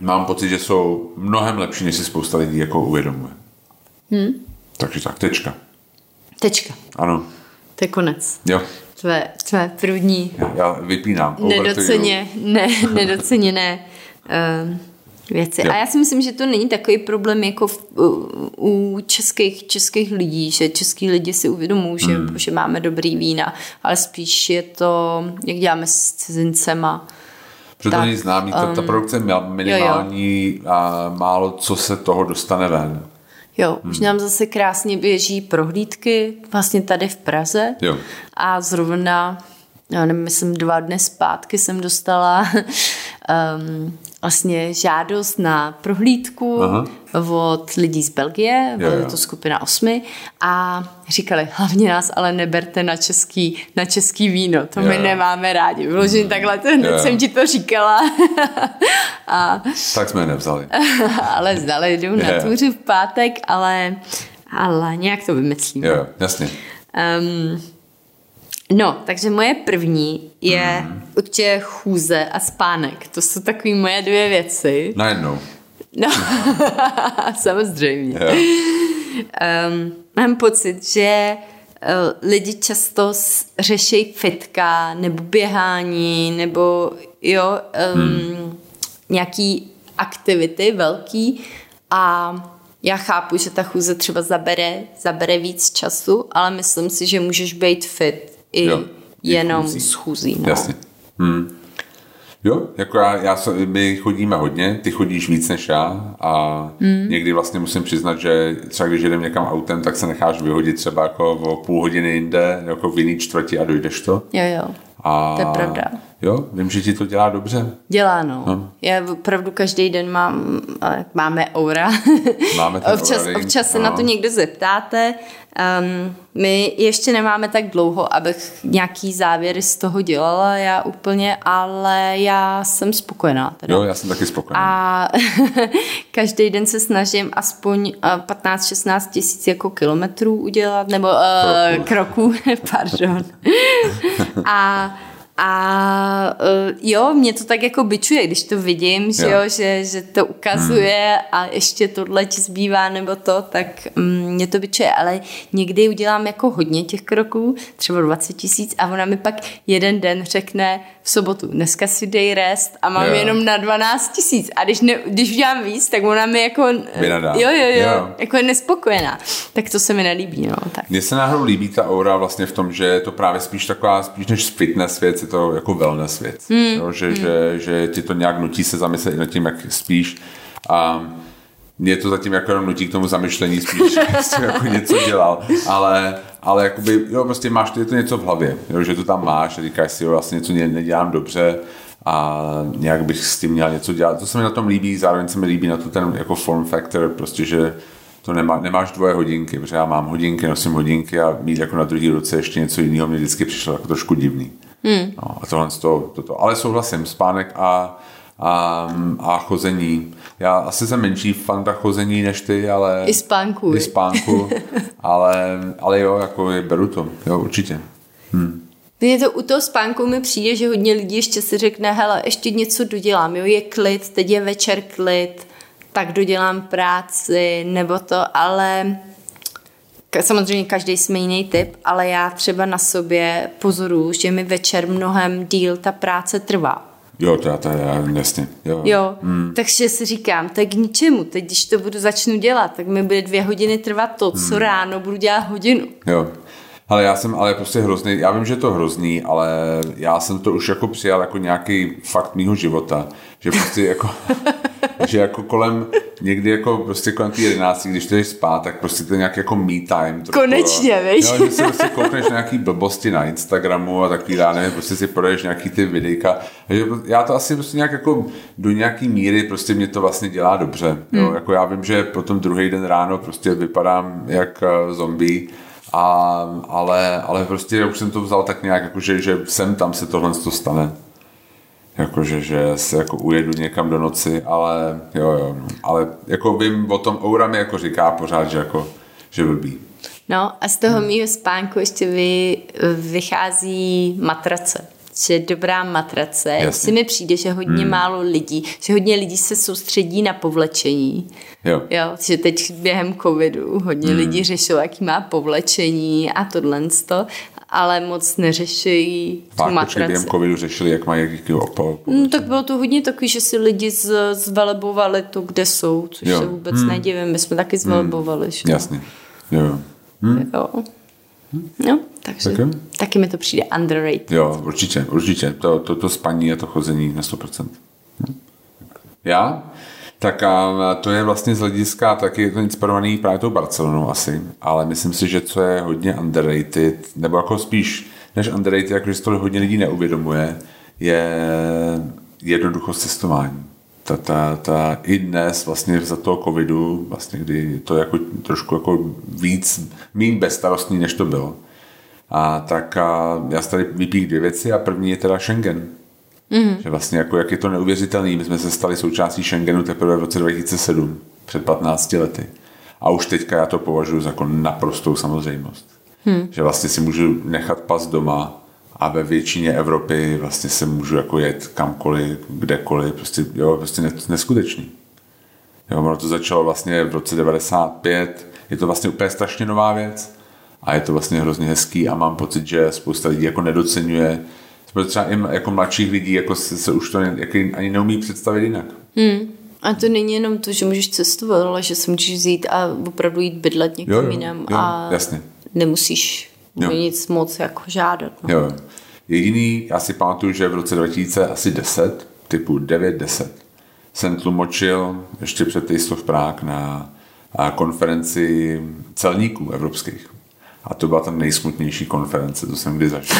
mám pocit, že jsou mnohem lepší, než si spousta lidí jako uvědomuje. Takže tak, tečka. Tečka. Ano. To je konec. Jo. Tvé první. Já vypínám. Nedoceněné věci. Jo. A já si myslím, že to není takový problém jako u českých lidí, že český lidi si uvědomují, že máme dobrý vína, ale spíš je to, jak děláme s cizincema. Protože to není známý, ta produkce je minimální a málo co se toho dostane ven. Jo, už nám zase krásně běží prohlídky, vlastně tady v Praze. Jo. A zrovna, já nevím, myslím, 2 dny zpátky jsem dostala vlastně žádost na prohlídku od lidí z Belgie, byla to skupina 8 a říkali, hlavně nás ale neberte na český víno, to my nemáme rádi. Vyloženě takhle, hned jsem ti to říkala. Tak jsme je nevzali. Ale zdali jdou na tůři v pátek, ale nějak to vymyslíme. Jo, jasně. No, takže moje první je určitě chůze a spánek. To jsou takový moje 2 věci. Najednou. No, samozřejmě. Mám pocit, že lidi často řeší fitka, nebo běhání, nebo nějaký aktivity velký a já chápu, že ta chůze třeba zabere víc času, ale myslím si, že můžeš být fit jenom schůzí. No. Jasně. Jo, jako my chodíme hodně, ty chodíš víc než já a někdy vlastně musím přiznat, že třeba když jedem někam autem, tak se necháš vyhodit třeba jako o půl hodiny jinde, jako v jiný čtvrti a dojdeš to. Jo, to je pravda. Jo, vím, že ti to dělá dobře. Dělá, no. Já opravdu každý den máme aura. Máme ten občas se na to někdo zeptáte. My ještě nemáme tak dlouho, abych nějaký závěry z toho dělala já úplně, ale já jsem spokojená. Teda. Jo, já jsem taky spokojená. A každý den se snažím aspoň 15-16 tisíc jako kilometrů udělat, nebo kroků, pardon. A jo, mě to tak jako bičuje, když to vidím, že to ukazuje a ještě tohle ti zbývá nebo to, tak mě to bičuje, ale někdy udělám jako hodně těch kroků, třeba 20 000, a ona mi pak jeden den řekne v sobotu, dneska si dej rest a mám jenom na 12 000, a když udělám víc, tak ona mi jako jako je nespokojená. Tak to se mi nelíbí, no. Tak. Mně se náhodou líbí ta aura vlastně v tom, že je to právě spíš taková, spíš než fitness věc, je to jako wellness věc, jo, že ti to nějak nutí se zamyslet i nad tím, jak spíš. A mě to zatím jako jenom nutí k tomu zamyšlení spíš, že jsem jako něco dělal, ale jakoby, jo, prostě máš to, je to něco v hlavě, jo, že to tam máš a říkáš si, jo, vlastně něco nedělám dobře a nějak bych s tím měl něco dělat. To se mi na tom líbí, zároveň se mi líbí na to ten jako form factor, prostě, že to nemáš dvoje hodinky, protože já mám hodinky, nosím hodinky a mít jako na druhý ruce ještě něco jiného mě vždycky přišlo jako trošku divný. No, a tohle z toho, toto. Ale souhlasím, spánek a chození. Já asi jsem menší fanta chození než ty, ale... I spánku. ale jo, jako beru to, jo, určitě. Mně to u toho spánku mi přijde, že hodně lidí ještě si řekne, hele, ještě něco dodělám, jo, je klid, teď je večer klid, tak dodělám práci, nebo to, ale... Samozřejmě každý jsme jiný typ, ale já třeba na sobě pozoruju, že mi večer mnohem díl ta práce trvá. Jo, to já jasně. Jo. Takže si říkám, tak k ničemu, teď když to začnu dělat, tak mi bude 2 hodiny trvat to, co ráno budu dělat hodinu. Jo, ale já jsem ale prostě hrozný, já vím, že je to hrozný, ale já jsem to už jako přijal jako nějaký fakt mýho života, že prostě jako... že jako kolem, někdy jako prostě kolem tý 11, když jdeš spát, tak prostě to je nějaký jako me time. Konečně, víš. Jo, že se prostě koukneš na nějaký blbosti na Instagramu a takový, já nevím, prostě si prodeješ nějaký ty videjka. Takže já to asi prostě nějak jako do nějaký míry prostě mě to vlastně dělá dobře. Jo, jako já vím, že potom druhý den ráno prostě vypadám jak zombie, ale prostě už jsem to vzal tak nějak, jako že sem tam se tohle stane. Jakože, že se jako ujedu někam do noci, ale jo, ale jako vím o tom, Oura mi jako říká pořád, že jako, že blbý. No a z toho mýho spánku ještě vychází matrace, že dobrá matrace. Jasně. Mi přijde, že hodně málo lidí, že hodně lidí se soustředí na povlečení. Jo, že teď během covidu hodně lidí řešilo, jaký má povlečení a tohle to, ale moc neřeší tu matraci. Během covidu řešili, jak mají jaký opal. No, tak bylo to hodně takový, že si lidi zvelebovali to, kde jsou, což se vůbec nedivím. My jsme taky zvelebovali. Že? Jasně. Jo. Takže taky mi to přijde underrated. Jo, určitě. To spaní a to chození na 100%. Já? Tak a to je vlastně z hlediska, taky je to inspirovaný právě tou Barcelonou asi, ale myslím si, že co je hodně underrated, nebo jako spíš než underrated, jakože to hodně lidí neuvědomuje, je jednoduchost cestování. Ta i dnes vlastně za toho covidu, vlastně kdy to jako trošku jako víc, méně bezstarostný, než to bylo. A tak a já se tady vypíju 2 věci a první je teda Schengen. Že vlastně jako, jak je to neuvěřitelný, my jsme se stali součástí Schengenu teprve v roce 2007, před 15 lety. A už teďka já to považuji za jako naprostou samozřejmost. Že vlastně si můžu nechat pas doma a ve většině Evropy vlastně se můžu jako jet kamkoliv, kdekoliv, prostě neskutečný. Jo, ono to začalo vlastně v roce 95, je to vlastně úplně strašně nová věc a je to vlastně hrozně hezký a mám pocit, že spousta lidí jako nedoceňuje. Protože třeba i jako mladších lidí jako se už to ani neumí představit jinak. A to není jenom to, že můžeš cestovat, ale že se můžeš vzít a opravdu jít bydlet někam jinam a jasně. Nemusíš nic moc jako žádat. No. Jo. Jediný, já si pamatuju, že v roce 2010, typu 9-10, jsem tlumočil ještě před Taste of Prague na konferenci celníků evropských. A to byla ta nejsmutnější konference, co jsem kdy zažil.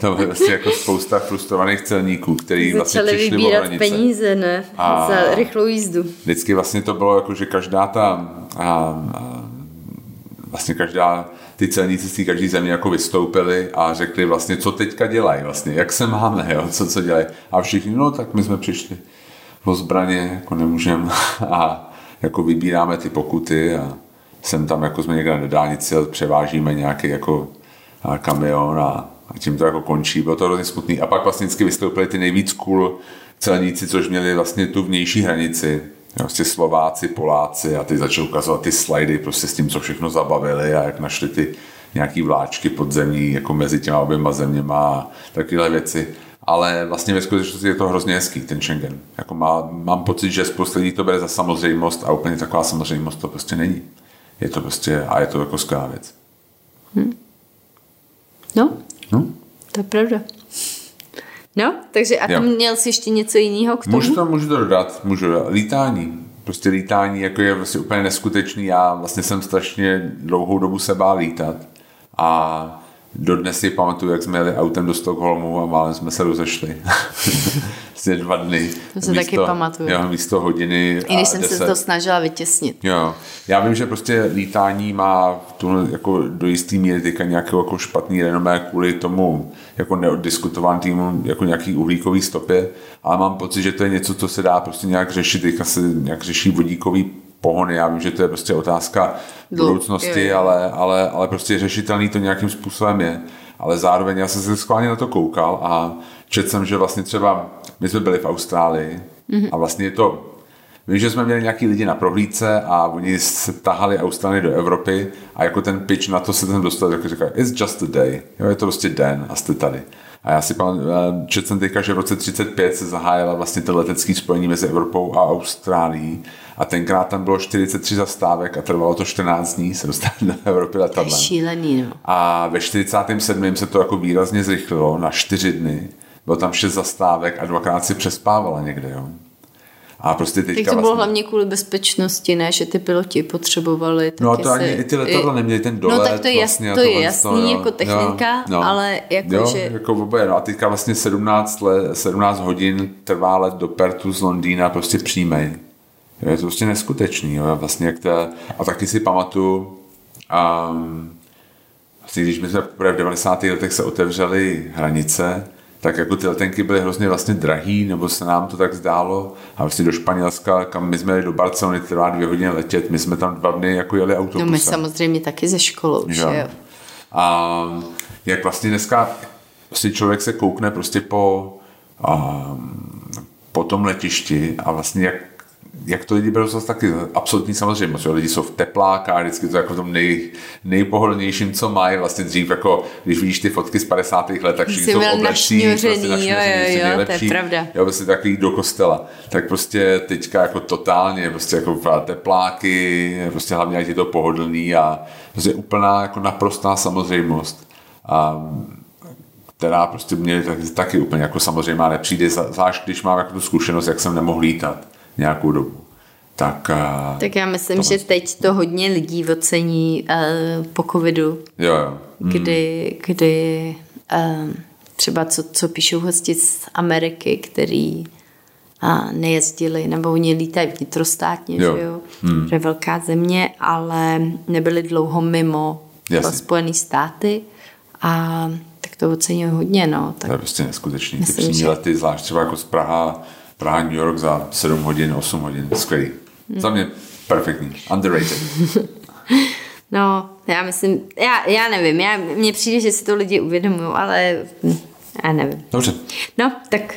To bylo vlastně jako spousta frustrovaných celníků, kteří vlastně přišli o hranice. Začali vybírat peníze, ne? Za rychlou jízdu. Vždycky vlastně to bylo jako, že každá ta... vlastně každá... Ty celníci z každý země jako vystoupili a řekli vlastně, co teďka dělají vlastně, jak se máme, jo, co dělají. A všichni, no tak my jsme přišli o zbraně, jako nemůžeme. A jako vybíráme ty pokuty a... Jsem tam, jako jsme někde na dálnici, převážíme nějaký jako kamion a tím to jako končí. Bylo to hrozně smutný. A pak vlastně vždycky vystoupili ty nejvíc cool celníci, což měli vlastně tu vnější hranici prostě Slováci, Poláci a teď začali ukazovat ty slidy prostě s tím, co všechno zabavili a jak našli ty nějaký vláčky podzemní jako mezi těma oběma zeměma a takovéhle věci. Ale vlastně ve skutečnosti je to hrozně hezký, ten Schengen. Jako mám pocit, že spousta lidí to bere za samozřejmost a úplně taková samozřejmost to prostě není. Je to prostě, a je to jako skvělá věc. No, to je pravda. No, takže a tam měl jsi ještě něco jiného k tomu? Můžu to dodat, Lítání. Prostě lítání jako je vlastně úplně neskutečný. Já vlastně jsem strašně dlouhou dobu se bál lítat. A dodnes si pamatuju, jak jsme jeli autem do Stockholmu a málem jsme se rozešli. Vlastně 2 dny. To se taky pamatuju. Jo, místo hodiny i když jsem 10. se to snažila vytěsnit. Jo. Já vím, že prostě lítání má jako do jistý míry teďka nějaký jako špatný renomé kvůli tomu jako neoddiskutovaný týmu jako nějaký uhlíkový stopě, ale mám pocit, že to je něco, co se dá prostě nějak řešit. Teďka se nějak řeší vodíkový pohony. Já vím, že to je prostě otázka budoucnosti, ale prostě řešitelný to nějakým způsobem je. Ale zároveň já jsem se schválně na to koukal a četl jsem, že vlastně třeba my jsme byli v Austrálii a vlastně je to, vím, že jsme měli nějaký lidi na prohlídce a oni se tahali Austrálii do Evropy a jako ten pitch na to se tam dostal, jako říkali, it's just a day, jo, je to prostě den a jste tady. A já si četl jsem teďka, že v roce 35 se zahájila vlastně to letecké spojení mezi Evropou a Austrálií a tenkrát tam bylo 43 zastávek a trvalo to 14 dní se dostat do Evropy letadlem. Šílený, no. A ve 47. se to jako výrazně zrychlilo na 4 dny. Bylo tam 6 zastávek a 2krát si přespávala někde, jo. A prostě teďka tak to bylo vlastně hlavně kvůli bezpečnosti, ne? Že ty piloti potřebovali. No a to ani i ty letadla neměli ten dolet. No tak to je, vlastně, to je jasný, jako technika, ale jako jo, že... jako oboje, no a teďka vlastně 17 hodin trvá let do Pertu z Londýna prostě přímej. Je to prostě neskutečný, jo? Vlastně jak ta... A taky si pamatuju, vlastně když my jsme v 90. letech se otevřeli hranice, tak jako ty letenky byly hrozně vlastně drahý, nebo se nám to tak zdálo. A vlastně do Španělska, kam my jsme jeli do Barcelony, trvá 2 hodiny letět, my jsme tam 2 dny jako jeli autobusem. No my samozřejmě taky ze školou, že jo. A jak vlastně dneska vlastně člověk se koukne prostě po tom letišti a vlastně jak to lidi berou zase taky absolutní samozřejmost. Lidi jsou v teplákách, vždycky to jako v tom nejpohodlnějším, co mají. Vlastně dřív, jako když vidíš ty fotky z 50. let, tak všichni jsou oblečení. Prostě jo, to je pravda. Jo, prostě takový do kostela. Tak prostě teďka jako totálně, prostě jako tepláky, prostě hlavně ať je to pohodlný a prostě úplná jako naprostá samozřejmost. A která prostě mě taky úplně jako samozřejmá nepřijde, zvlášť když mám jako tu zkušenost, jak jsem nemohl lítat nějakou dobu. Tak já myslím, že teď to hodně lidí ocení po covidu, jo. Kdy třeba co píšou hosti z Ameriky, který nejezdili, nebo oni lítají vnitrostátně, že jo? To je velká země, ale nebyli dlouho mimo Spojené státy a tak to oceňují hodně. No. Tak to je prostě neskutečný. Ty přímý lety, zvlášť třeba jako z Praha, New York za 7 hodin, 8 hodin. Skvělý. Za mě perfektní. Underrated. No, já myslím, já nevím. Mně přijde, že si to lidi uvědomují, ale já nevím. Dobře. No, tak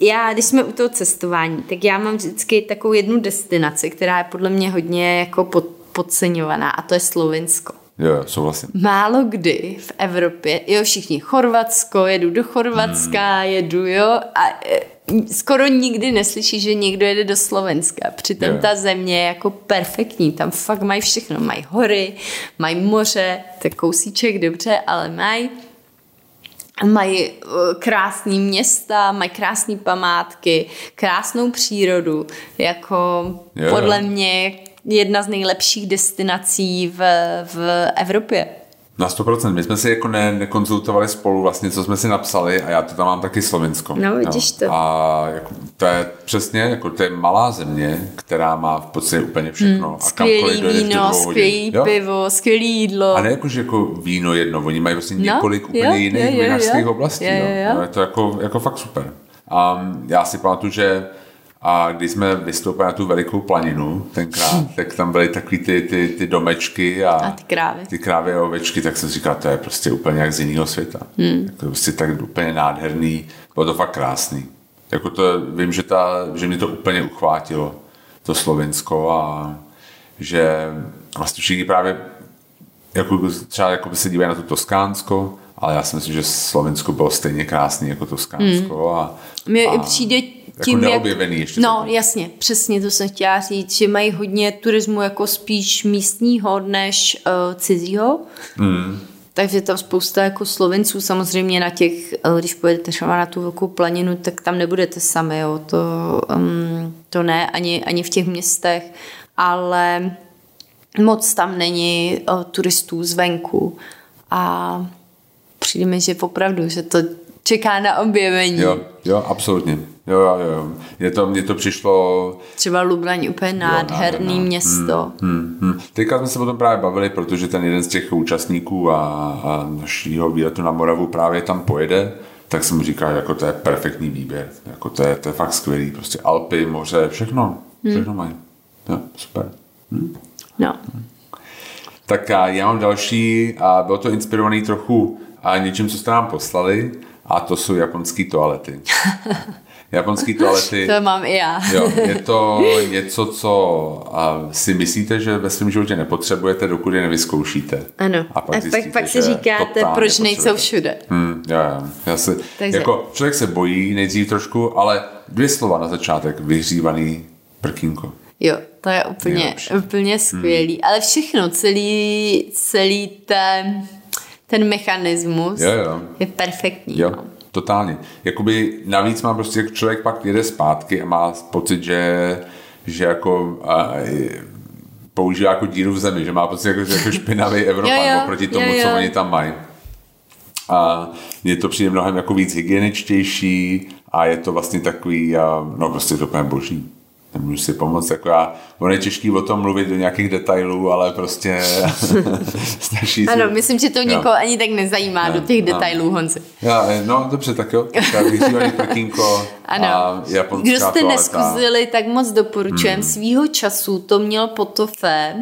já, když jsme u toho cestování, tak já mám vždycky takovou jednu destinaci, která je podle mě hodně jako podceňovaná a to je Slovensko. Jo, souhlasím. Málo kdy v Evropě, jo, všichni Chorvatsko, jedu do Chorvatska, jedu, jo, a skoro nikdy neslyšíš, že někdo jede do Slovenska. Přitom ta země je jako perfektní, tam fakt mají všechno, mají hory, mají moře, to je kousíček, dobře, ale mají krásný města, mají krásné památky, krásnou přírodu, jako podle mě jedna z nejlepších destinací v Evropě. Na 100%. My jsme si jako nekonzultovali spolu vlastně, co jsme si napsali a já to tam mám taky Slovinsko. No, vidíš to. A jako, to je přesně, jako to je malá země, která má v podstatě úplně všechno. A kamkoliv dojdeš do 2 hodin. Skvělý pivo, skvělý jídlo. A ne jako, že jako víno jedno, oni mají vlastně několik úplně jiných vinařských oblastí. No, je to jako fakt super. A já si pamatuju, že a když jsme vystoupili na tu velikou planinu tenkrát, tak tam byly takový ty domečky a ty krávy a ovečky, tak jsem říkal, to je prostě úplně jak z jiného světa. To je prostě tak úplně nádherný, bylo to fakt krásný. Jako to, vím, že mě to úplně uchvátilo. to Slovensko, a že vlastně všichni právě jako třeba jako by se dívají na to Toskánsko, ale já si myslím, že Slovensko bylo stejně krásný jako Toskánsko. Mně přijde tím, jako neobjevený ještě. No tak. Jasně, přesně to jsem chtěla říct, že mají hodně turismu jako spíš místního než cizího. Mm. Takže tam spousta jako Slovenců, samozřejmě na těch, když pojedete třeba na tu velkou planinu, tak tam nebudete sami, jo. To ne, ani v těch městech, ale moc tam není turistů zvenku a přijde mi, že opravdu, že to čeká na objevení. Jo, absolutně. Jo. Mně to přišlo... Třeba Lublaň, úplně nádherný město. Teďka jsme se o tom právě bavili, protože ten jeden z těch účastníků a našího výletu na Moravu právě tam pojede, tak jsem mu říkal, jako to je perfektní výběr. Jako to je fakt skvělý. Prostě Alpy, moře, všechno mají. Jo, super. No. Tak a já mám další, a bylo to inspirovaný trochu něčím, co jste nám poslali, a to jsou japonský toalety. Japonský toalety. To mám i já. Jo, je to něco, co si myslíte, že ve svém životě nepotřebujete, dokud je nevyzkoušíte. Ano. A pak zjistíte, si říkáte, proč nejsou všude. Jako člověk se bojí nejdřív trošku, ale 2 slova na začátek. Vyhřívaný prkínko. Jo, to je úplně skvělý. Ale všechno, celý ten mechanismus je perfektní. Jo. No. Totálně. Jakoby navíc má prostě, jak člověk pak jede zpátky a má pocit, že jako používá jako díru v zemi, že má pocit jako špinavý Evropan oproti tomu, co oni tam mají. A je to přijde mnohem jako víc hygieničtější a je to vlastně takový, prostě to úplně boží. Nemůžu si pomoct, jako já. Ono je těžký o tom mluvit do nějakých detailů, ale prostě snaží se. Ano, myslím, že to nikoho ani tak nezajímá do těch detailů, Honzi. No, dobře, tak jo. Vyhřívaný prkínko a japonská toaleta. Kdo jste neskusili, tak moc doporučujem. Svýho času to měl Potofé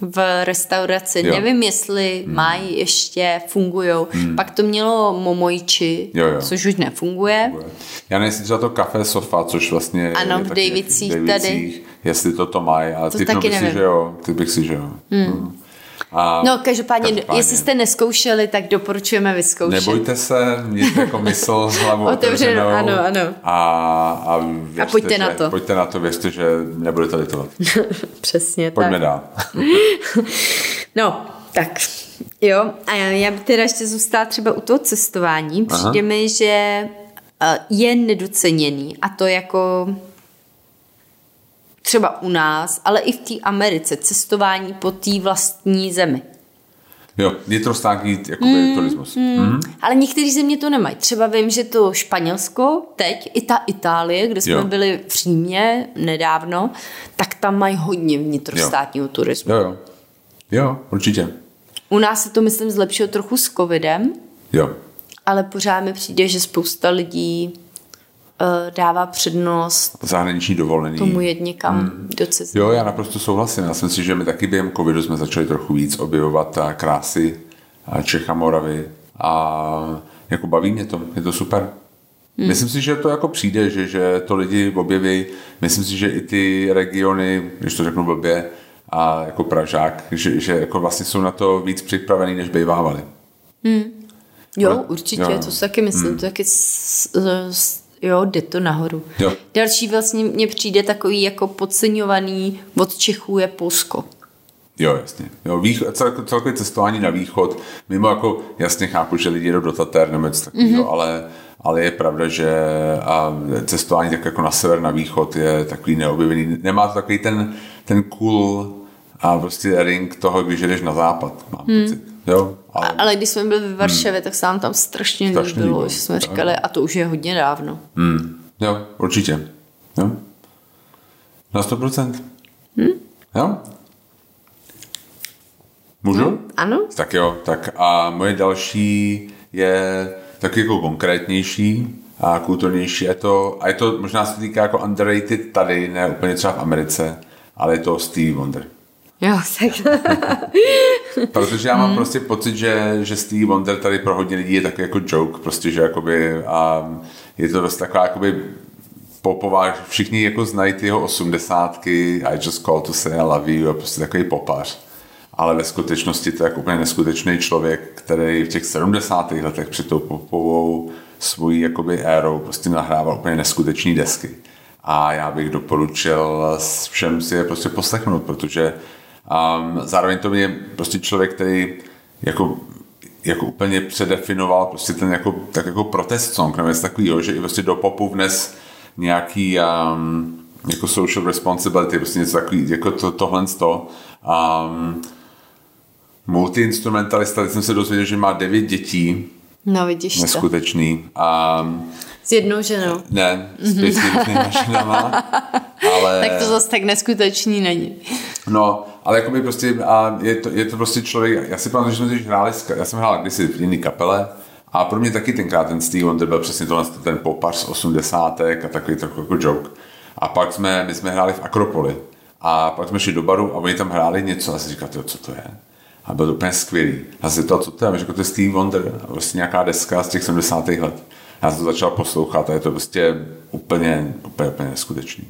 v restauraci. Jo. Nevím, jestli mají ještě, fungujou. Pak to mělo Momoiči, což už nefunguje. Já nevím, jestli třeba to Café Sofa, což vlastně... Ano, v Davicích tady. Jestli to mají, ale to taky nevím. Ty bych si, že jo. No, každopádně, jestli jste neskoušeli, tak doporučujeme vyzkoušet. Nebojte se, mějte jako mysl s hlavou otevřenou. Ano. A pojďte na to. Pojďte na to, věřte, že nebudete litovat. Přesně. Pojďme tak. Pojďme dál. No, tak jo. A já bych teda ještě zůstala třeba u toho cestování. Přijde mi, že je nedoceněný. A to jako... třeba u nás, ale i v té Americe, cestování po té vlastní zemi. Jo, vnitrostátní turismus. Ale některé země to nemají. Třeba vím, že to Španělsko, teď i ta Itálie, kde jsme byli v Římě nedávno, tak tam mají hodně vnitrostátního turismu. Jo, určitě. U nás se to, myslím, zlepšilo trochu s covidem, ale pořád mi přijde, že spousta lidí dává přednost zahraniční dovolení. Tomu jet někam do ciziny. Jo, já naprosto souhlasím. Já si myslím, že my taky během covidu jsme začali trochu víc objevovat krásy Čech a Moravy a jako baví mě to. Je to super. Myslím si, že to jako přijde, že to lidi objeví. Myslím si, že i ty regiony, když to řeknu blbě, a jako Pražák, že jako vlastně jsou na to víc připravený, než bývávali. Jo, určitě. To si taky myslím. To taky jo, jde to nahoru. Další vlastně mně přijde takový jako podceňovaný od Čechů je Polsko. Jo, jasně. Celkové cestování na východ, mimo jako jasně chápu, že lidi jdou do Tater nebo něco takového, ale je pravda, že cestování tak jako na sever, na východ je takový neobjevený. Nemá to takový ten cool a prostě ring toho, když jdeš na západ, mám pocit. Jo, ale když jsme byli ve Varšavě, tak se nám tam strašně líbilo, že jsme říkali, a to už je hodně dávno. Jo, určitě. Jo. Na 100%. Jo? Můžu? Ano. Tak jo, tak a moje další je taky jako konkrétnější a kulturnější. Je to možná se týká jako underrated tady, ne úplně třeba v Americe, ale je to Stevie Wonder. Jo, tak. Protože já mám prostě pocit, že Stevie Wonder tady pro hodně lidí je takový jako joke, prostě, že jakoby, je to dost taková jakoby popovář, všichni jako znají ty jeho osmdesátky, I just call to say I love you, a prostě takový popař. Ale ve skutečnosti to je jako úplně neskutečný člověk, který v těch 70. letech před tou popovou svojí jakoby érou prostě nahrával úplně neskuteční desky. A já bych doporučil všem si je prostě poslechnout, protože zároveň to je prostě člověk, který jako úplně předefinoval prostě ten jako, tak jako protest song, nebo něco takovýho, že i prostě do popu vnes nějaký jako social responsibility, prostě něco takový, jako tohle z toho. Multiinstrumentalista, teď jsem se dozvěděl, že má 9 dětí. No vidíš to. Neskutečný. S jednou ženou. Ne, spíš s různýma ženama. Ale... tak to zase tak neskutečný není. No, ale jako by prostě, je to prostě člověk, já si pamatuju, že jsme teď hráli, já jsem hrál kdysi v jiný kapele a pro mě taky tenkrát ten Stevie Wonder byl přesně tohle, ten popař z 80. a takový jako joke. A pak my jsme hráli v Akropoli a pak jsme šli do baru a oni tam hráli něco a si říkali, co to je? A bylo to úplně skvělý. A si říkal, co to je? A říkal, to je Stevie Wonder, vlastně nějaká deska z těch 70. let. Já jsem to začal poslouchat a je to prostě úplně neskutečný.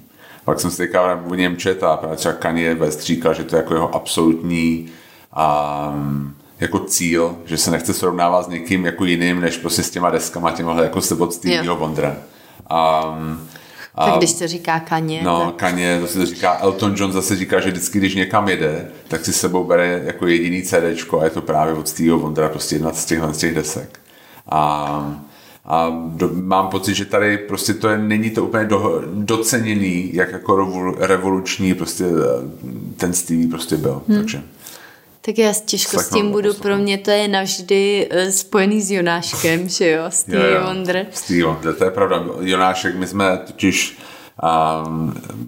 Pak jsem si říkal v něm četl a právě třeba Kanye West říkal, že to je jako jeho absolutní jako cíl, že se nechce srovnávat s někým jako jiným, než prostě s těma deskama, těmahle jako se od Stevieho Wondera. Tak když se říká Kanye. No, tak... Kanye, to se říká. Elton John zase říká, že vždycky, když někam jede, tak si s sebou bere jako jediný CDčko a je to právě od Stevieho Wondera, prostě jedna z těch desek. A mám pocit, že tady prostě to je, není to úplně doceněný, jak jako revoluční prostě ten Stevie prostě byl. Takže. Tak já těžko s tím budu, pro mě to je navždy spojený s Jonáškem, že jo, Stevie Wonder. Stevie Wonder, to je pravda. Jonášek, my jsme totiž,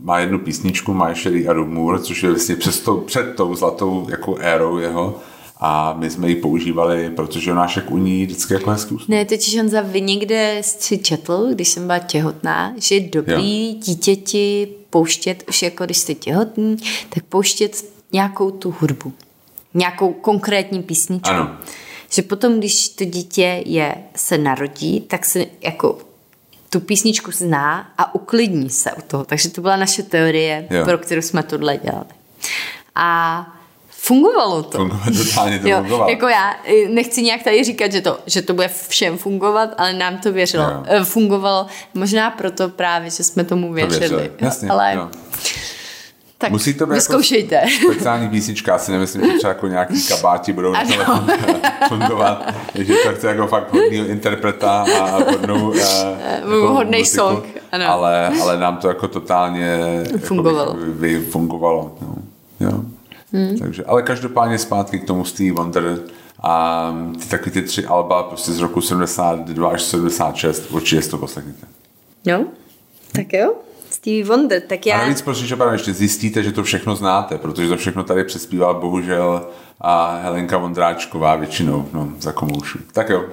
má jednu písničku, má Sherry a Rumur, což je vlastně před tou zlatou jako érou jeho. A my jsme ji používali, protože Jonášek u ní vždycky jako hezky usnul. Ne, totiž on někde si četl, když jsem byla těhotná, že je dobrý dítěti pouštět, už jako když jste těhotný, tak pouštět nějakou tu hudbu. Nějakou konkrétní písničku. Ano. Že potom, když to dítě se narodí, tak se jako tu písničku zná a uklidní se u toho. Takže to byla naše teorie, pro kterou jsme tohle dělali. A fungovalo to. Fungovalo. Jako já nechci nějak tady říkat, že to bude všem fungovat, ale nám to věřilo. Jo. Fungovalo. Možná proto právě, že jsme tomu věřili. Jasně, ale... Tak musí to být vyzkoušejte. Jako speciální písnička, asi nemyslím, že třeba jako nějaký kabáti budou na telefonu fungovat, že to chce jako fakt hodnýho interpreta a hodnej song, ano. Ale nám to jako totálně fungovalo. Jako fungovalo. No. Jo. Takže, ale každopádně zpátky k tomu Stevie Wonder a taky ty 3 alba prostě z roku 72 až 76, určitě si to poslechněte. No, tak jo. Stevie Wonder, tak já... A navíc prostě, že ještě zjistíte, že to všechno znáte, protože to všechno tady přespívá bohužel a Helenka Vondráčková většinou, no, za komoušu. Tak jo.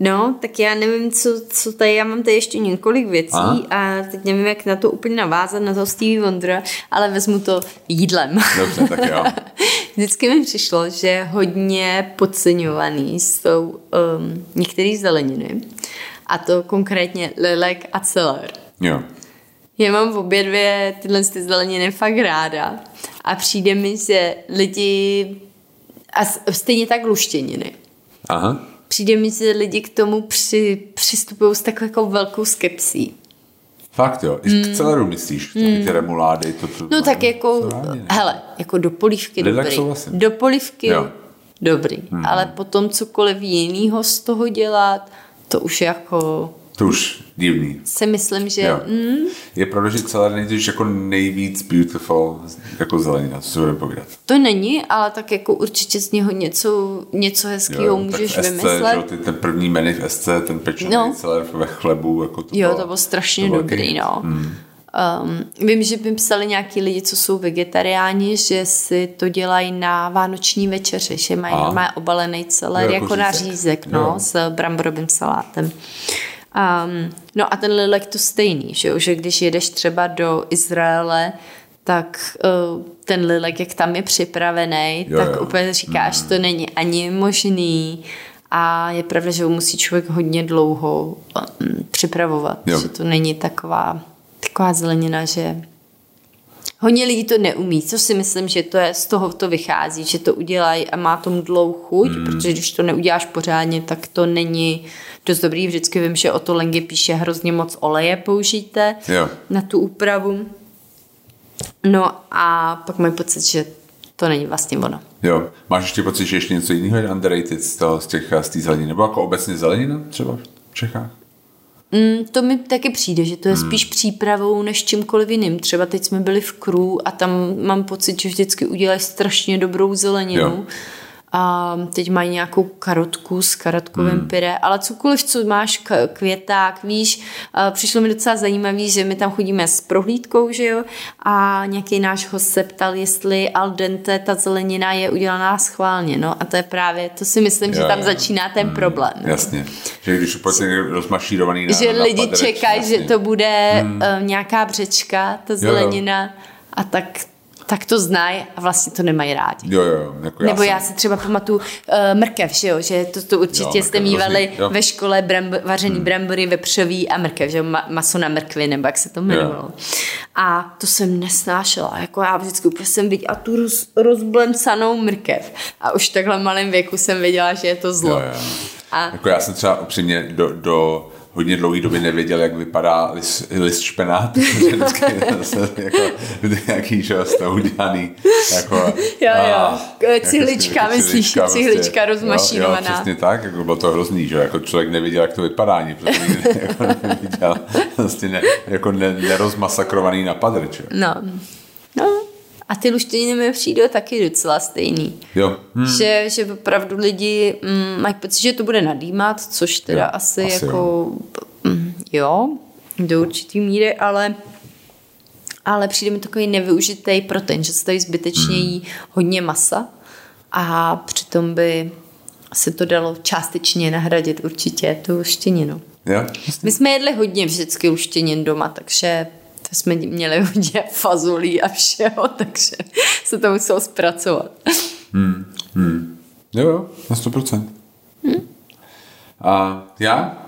No, tak já nevím, co tady, já mám tady ještě několik věcí. Aha. A teď nevím, jak na to úplně navázat, na toho Stevie Wondera, ale vezmu to jídlem. Dobře, tak jo. Vždycky mi přišlo, že hodně podceňovaný jsou některé zeleniny, a to konkrétně lilek a celer. Jo. Já mám obě dvě tyhle zeleniny fakt ráda a přijde mi, že lidi a stejně tak luštěniny. Aha. Přijde mi, že lidi k tomu přistupují s takovou jako velkou skepsí. Fakt jo, i k celeru myslíš, ty remulády. To no tak jako, hele, jako do polívky dobrý. Do polívky dobrý, ale potom cokoliv jinýho z toho dělat, to už jako... To už divný. Se myslím, že... Je pravda, že celer nejvíc jako nejvíc beautiful jako zelenina, co se budeme povídat. To není, ale tak jako určitě z něho něco hezkého můžeš SC, vymyslet. Jo, ten první menu v SC, ten pečený celer ve chlebu. Jako to bylo, to bylo strašně dobrý, no. Vím, že by psali nějaký lidi, co jsou vegetariáni, že si to dělají na vánoční večeři, že mají obalený celer jako na řízek, s bramborovým salátem. No a ten lilek to stejný, že když jedeš třeba do Izraele, tak ten lilek, jak tam je připravený, tak úplně říkáš, to není ani možný a je pravda, že ho musí člověk hodně dlouho připravovat, jo. Že to není taková zelenina, že hodně lidí to neumí, což si myslím, že to je, z toho to vychází, že to udělají a má tomu dlouhou chuť, protože když to neuděláš pořádně, tak to není dost dobrý. Vždycky vím, že o to Lengy píše, hrozně moc oleje použijte na tu úpravu. No a pak mají pocit, že to není vlastně ono. Jo. Máš ještě pocit, že ještě něco jiného je underrated z té zeleniny? Nebo jako obecně zelenina třeba v Čechách? To mi taky přijde, že to je spíš přípravou než čímkoliv jiným. Třeba teď jsme byli v Krů a tam mám pocit, že vždycky udělají strašně dobrou zeleninu. Jo. A teď mají nějakou karotku s karotkovým pyré, ale cokoliv, co máš, květák, víš, přišlo mi docela zajímavý, že my tam chodíme s prohlídkou, že jo, a nějaký náš host se ptal, jestli al dente ta zelenina je udělaná schválně, no a to je právě, to si myslím, že tam začíná ten problém. Jasně, že když úplně rozmašírovaný na že lidi čekají, že to bude nějaká břečka, ta zelenina a tak to znají a vlastně to nemají rádi. Jo, jako nebo já si třeba pamatuju mrkev, že jo, že to určitě jste mívali ve škole vařený brambory, vepřový a mrkev, že jo, maso na mrkvi, nebo jak se to jmenovalo. A to jsem nesnášela, jako já vždycky úplně jsem viděla tu rozblemcanou mrkev a už v takhle malém věku jsem věděla, že je to zlo. Jo. A jako já jsem třeba upřímně do hodně dlouhý doby nevěděl, jak vypadá list špenátu, že vždycky nějaký z toho udělaný cihlička rozmašínovaná. Jo, přesně tak, jako bylo to hrozný, že jako člověk nevěděl, jak to vypadá ani, protože jako neviděl, vlastně nerozmasakrovaný na padrč. No. A ty luštěniny mi přijdou taky docela stejný. Jo. Že opravdu lidi mají pocit, že to bude nadýmat, což teda asi jako jo, do určitý míry, ale přijde mi takový nevyužitý protein, že se tady zbytečně jí hodně masa a přitom by se to dalo částečně nahradit určitě tu luštěninu. Jo. My jsme jedli hodně vždycky luštěnin doma, takže jsme měli hodně fazolí a všeho, takže se to muselo zpracovat. Jo, na 100%. A já?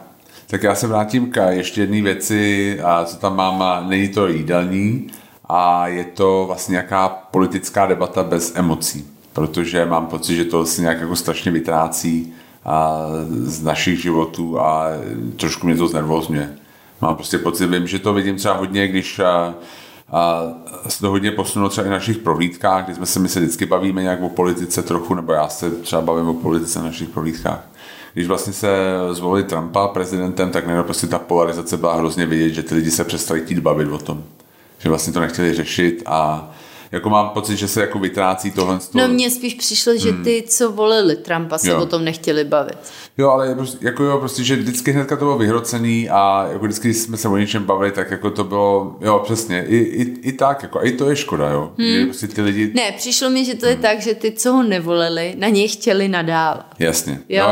Tak já se vrátím k ještě jedné věci, a co tam mám, a není to jídelní a je to vlastně nějaká politická debata bez emocí, protože mám pocit, že to vlastně nějak jako strašně vytrácí z našich životů a trošku mě to znervózňuje. Mám prostě pocit, vím, že to vidím třeba hodně, když se to hodně posunulo třeba i na našich prohlídkách, kdy my se vždycky bavíme nějak o politice trochu, nebo já se třeba bavím o politice na našich prohlídkách. Když vlastně se zvolili Trumpa prezidentem, tak najednou prostě ta polarizace byla hrozně vidět, že ty lidi se přestali chtít bavit o tom. Že vlastně to nechtěli řešit a jako mám pocit, že se jako vytrácí tohle. No mně spíš přišlo, že ty, co volili Trumpa, se o tom nechtěli bavit. Jo, ale jako prostě, že vždycky hnedka to bylo vyhrocený a jako vždycky, když jsme se o něčem bavili, tak jako to bylo, jo, přesně, i tak, jako, a i to je škoda, jo. Že prostě ty lidi... Ne, přišlo mi, že to je tak, že ty, co ho nevolili, na něj chtěli nadávat. Jasně, jo.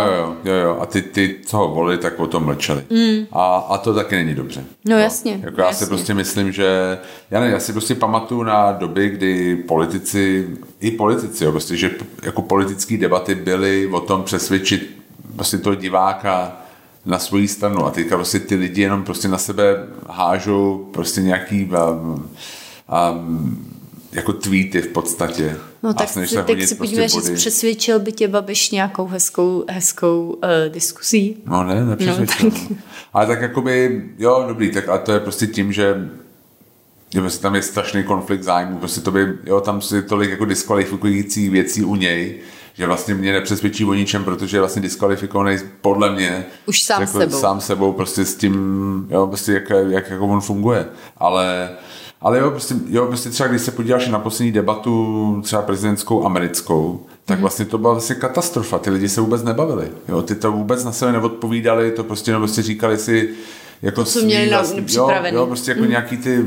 A ty, co ho volili, tak o tom mlčeli. A to taky není dobře. No jasně. Jako já si prostě myslím, že, já si prostě pamatuju na doby, kdy politici, jo, prostě, že jako politické debaty byly o tom přesvědčit prostě toho diváka na svou stranu a teďka prostě ty lidi jenom prostě na sebe hážou prostě nějaký jako tweety v podstatě. No tak si pojďme říct, přesvědčil by tě Babiš nějakou hezkou diskuzí. No ne, nepřesvědčil. No, ale tak jakoby, jo, dobrý, tak a to je prostě tím, že prostě tam je strašný konflikt zájmů, prostě to by, jo, tam je tolik jako diskvalifikujících věcí u něj, že vlastně mě nepřesvědčí o ničem, protože je vlastně diskvalifikovaný podle mě. Už sám jako sebou. Sám sebou, prostě s tím, jo, prostě jak jako on funguje. Ale jo, prostě třeba když se podíváš na poslední debatu, třeba prezidentskou americkou, tak vlastně to byla vlastně katastrofa, ty lidi se vůbec nebavili, jo, ty to vůbec na sebe neodpovídali, to prostě, prostě říkali si, jako to, co měli nepřipravený. Jo, prostě jako nějaký ty...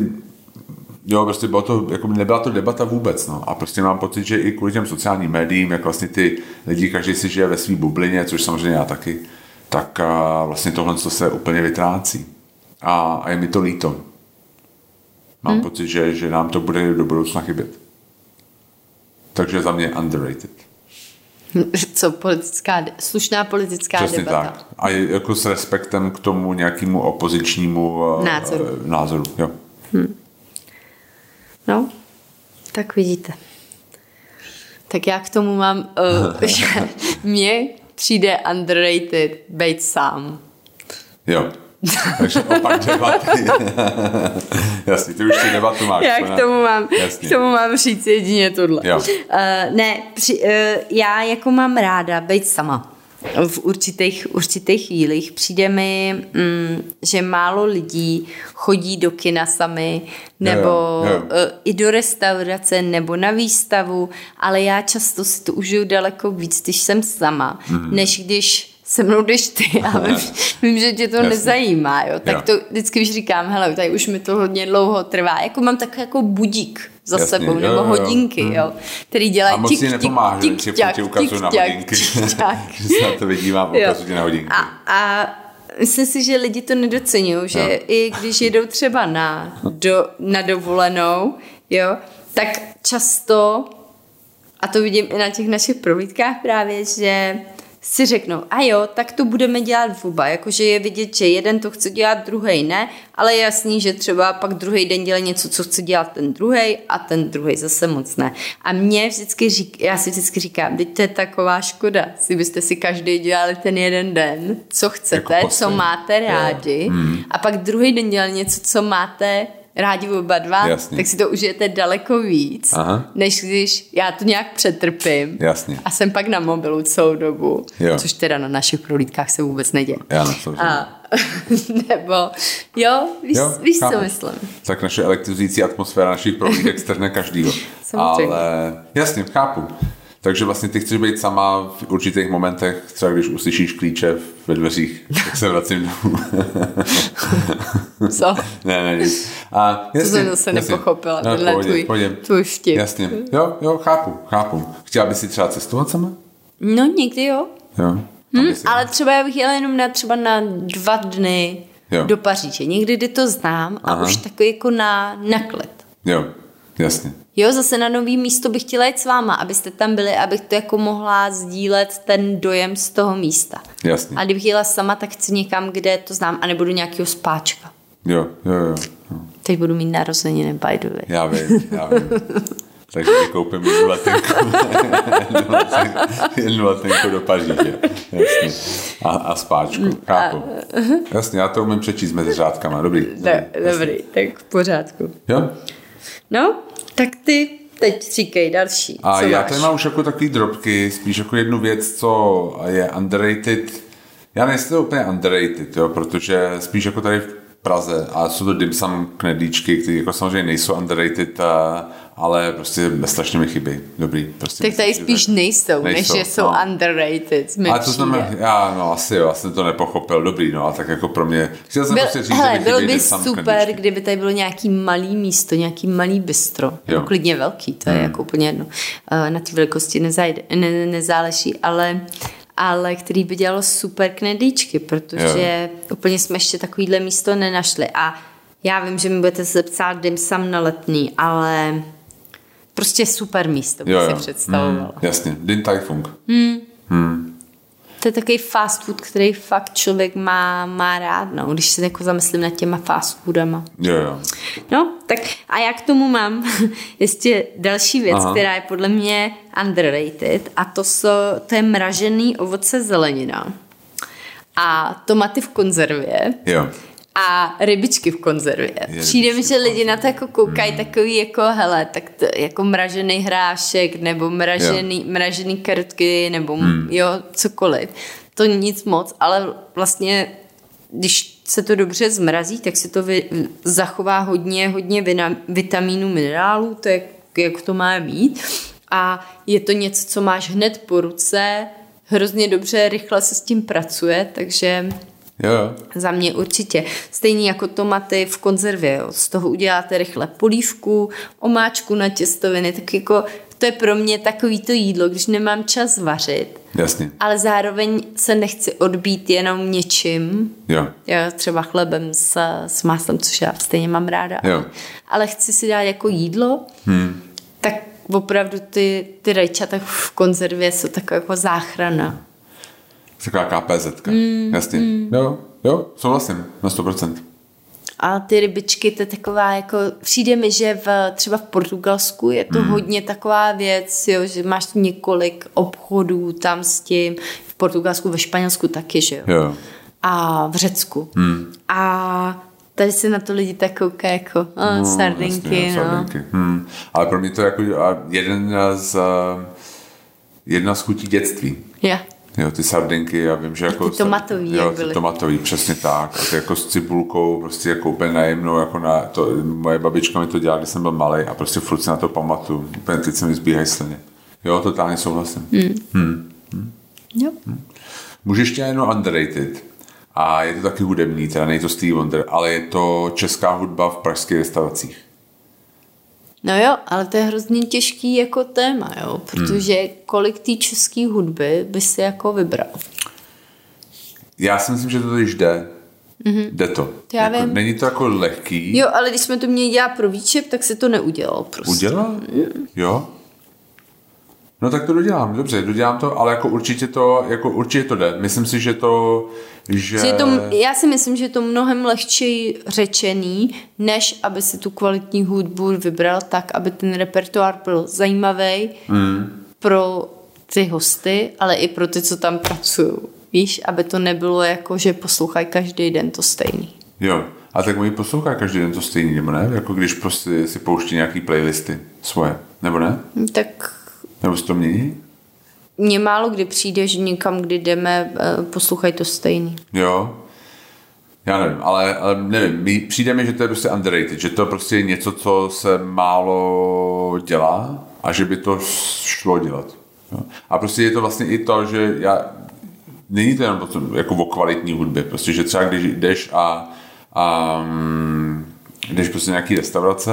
Jo, prostě bylo to, jako nebyla to debata vůbec, no. A prostě mám pocit, že i kvůli těm sociálním médiím, jak vlastně ty lidi, každý si žije ve svý bublině, což samozřejmě já taky, tak vlastně tohle se úplně vytrácí. A je mi to líto. Mám pocit, že nám to bude do budoucna chybět. Takže za mě underrated. Co politická, slušná politická přesně debata. Tak. A jako s respektem k tomu nějakému opozičnímu názoru. Jo. No, tak vidíte. Tak já k tomu mám, že mně přijde underrated být sám. Jo. Takže opak debaty. Jasně, ty už ty debatu máš. Já k tomu mám říct jedině tohle. Já jako mám ráda být sama. V určitých chvílích přijde mi, že málo lidí chodí do kina sami, nebo i do restaurace, nebo na výstavu, ale já často si to užiju daleko víc, když jsem sama, než když se mnou jdeš ty, ale vím, že tě to nezajímá, jo. Tak to vždycky, když říkám, hele, tady už mi to hodně dlouho trvá, jako mám tak jako budík za sebou, nebo hodinky, jo, který dělají tik, tik, tik, tik, tik, tik, tik, myslím si, že lidi to nedocenují, že i když jedou třeba na dovolenou, jo, tak často, a to vidím i na těch našich prohlídkách právě, že si řeknou, a jo, tak to budeme dělat oba, jakože je vidět, že jeden to chce dělat, druhej ne, ale je jasný, že třeba pak druhý den dělá něco, co chce dělat ten druhej a ten druhej zase moc ne. A mě vždycky já si vždycky říkám, teď to je taková škoda, kdybyste si každý dělali ten jeden den, co chcete, jako co máte rádi a pak druhý den dělali něco, co máte rádi oba dva, tak si to užijete daleko víc, než když já to nějak přetrpím a jsem pak na mobilu celou dobu, což teda na našich prohlídkách se vůbec neděje. Víš, co myslím. Tak naše elektrizující atmosféra našich prohlídek strhne každýho. Ale jasně, chápu. Takže vlastně ty chceš být sama v určitých momentech, třeba když uslyšíš klíče ve dveřích, tak se vracím domů. Co? Ne. To jsem zase nepochopila, tenhle tvůj vtip. Jasně, jo, chápu. Chtěla bys si třeba cestovat sama? No, někdy jo. Ale třeba já bych jela jenom na 2 dny do Paříže. Někdy, kdy to znám a už takový jako na klid. Jo, jasně. Jo, zase na nový místo bych chtěla jít s váma, abyste tam byli, abych to jako mohla sdílet ten dojem z toho místa. Jasně. A kdybych jela sama, tak chci někam, kde to znám a nebudu nějakýho spáčka. Jo. Teď budu mít narozeniny, by the way. Já vím. Takže koupím jednu letenku do Paříže. Jasně. A spáčku. Chápu. Jasně, já to umím přečíst mezi řádkama. Dobrý, tak v pořádku. Jo? No, tak ty teď říkej další. A já tady mám už jako takový drobky, spíš jako jednu věc, co je underrated. Já nejsem úplně underrated, jo, protože spíš jako tady v Praze, a jsou to dimsum knedlíčky, které jako samozřejmě nejsou underrated, ale prostě strašně mi chybí. Dobrý. Prostě tak tady spíš nejsou, než že jsou underrated. A to znamená, asi to nepochopil. Dobrý, no a tak jako pro mě. Chtěl jsem prostě říct, že bylo by super, knedlíčky. Kdyby tady bylo nějaký malý místo, nějaký malý bistro. Nebo klidně velký, to je jako úplně jedno. Na té velikosti nezáleží, ale který by dělalo super knedlíčky, protože úplně jsme ještě takovýhle místo nenašli. A já vím, že mi budete se psát dimsum na Letný, ale prostě super místo, bych si představovala. Jasně, Din Tai Fung. To je takový fast food, který fakt člověk má rád, no, když se jako zamyslím nad těma fast foodama. Jo. No, tak a já k tomu mám ještě další věc, která je podle mě underrated, a to je mražený ovoce zelenina. A tomaty v konzervě. Jo. A rybičky v konzervě. Přijde mi, že lidi na to jako koukají takový jako, hele, tak to, jako mražený hrášek, nebo mražený karotky, nebo cokoliv. To nic moc, ale vlastně, když se to dobře zmrazí, tak se to zachová hodně vitamínů, minerálů, to je, jak to má být. A je to něco, co máš hned po ruce, hrozně dobře, rychle se s tím pracuje, takže... Jo. Za mě určitě. Stejně jako tomaty v konzervě. Jo. Z toho uděláte rychle polívku, omáčku na těstoviny. Tak jako to je pro mě takový to jídlo, když nemám čas vařit. Jasně. Ale zároveň se nechci odbít jenom něčím. Jo, třeba chlebem s máslem, což já stejně mám ráda. Ale chci si dát jako jídlo. Tak opravdu ty rajčata v konzervě jsou taková jako záchrana. Taková KPZ-ka, jasně. Jo, souhlasím, na 100%. A ty rybičky, to je taková jako, přijde mi, že třeba v Portugalsku je to hodně taková věc, jo, že máš několik obchodů tam s tím, v Portugalsku, ve Španělsku taky, že jo. Jo. A v Řecku. A tady se na to lidi tak koukají jako sardinky. Jasně, no. Sardinky. Ale pro mě to je jako jedna z chutí dětství. Yeah. Jo, ty sardinky, já vím, že jako... Ty tomatový, jo, ty tomatový, přesně tak. A ty jako s cibulkou, prostě jako úplně najemnou, jako na to, moje babička mi to dělala, když jsem byl malej a prostě furt si na to pamatuju. Úplně teď se mi zbíhají sliny. Jo, totálně souhlasím. Jo. Můžeš tě jenom underrated. A je to taky hudební, teda nejde to Stevie Wonder, ale je to česká hudba v pražských restauracích. No jo, ale to je hrozně těžký jako téma, jo, protože kolik té české hudby by si jako vybral? Já si myslím, že to již jde. Jde to. Jako, není to jako lehký. Jo, ale když jsme to měli dělat pro výčep, tak se to neudělalo prostě. Udělal? Jo. No tak to dodělám, dobře, dodělám to, ale určitě to jde. Myslím si, že to... já si myslím, že je to mnohem lehčí řečený, než aby si tu kvalitní hudbu vybral tak, aby ten repertoár byl zajímavý pro ty hosty, ale i pro ty, co tam pracují. Víš, aby to nebylo jako, že poslouchají každý den to stejný. Jo, a tak oni poslouchají každý den to stejný, nebo ne? Jako když prostě si pouští nějaký playlisty svoje, nebo ne? Tak... Nebo se to mění? Mně málo kdy přijde, že někam, kdy jdeme, poslouchají to stejný. Jo, já nevím, ale nevím, přijde mi, že to je prostě underrated, že to je prostě něco, co se málo dělá a že by to šlo dělat. Jo? A prostě je to vlastně i to, že není to jenom jako o kvalitní hudbě, prostě, že třeba když jdeš a jdeš prostě nějaký restaurace,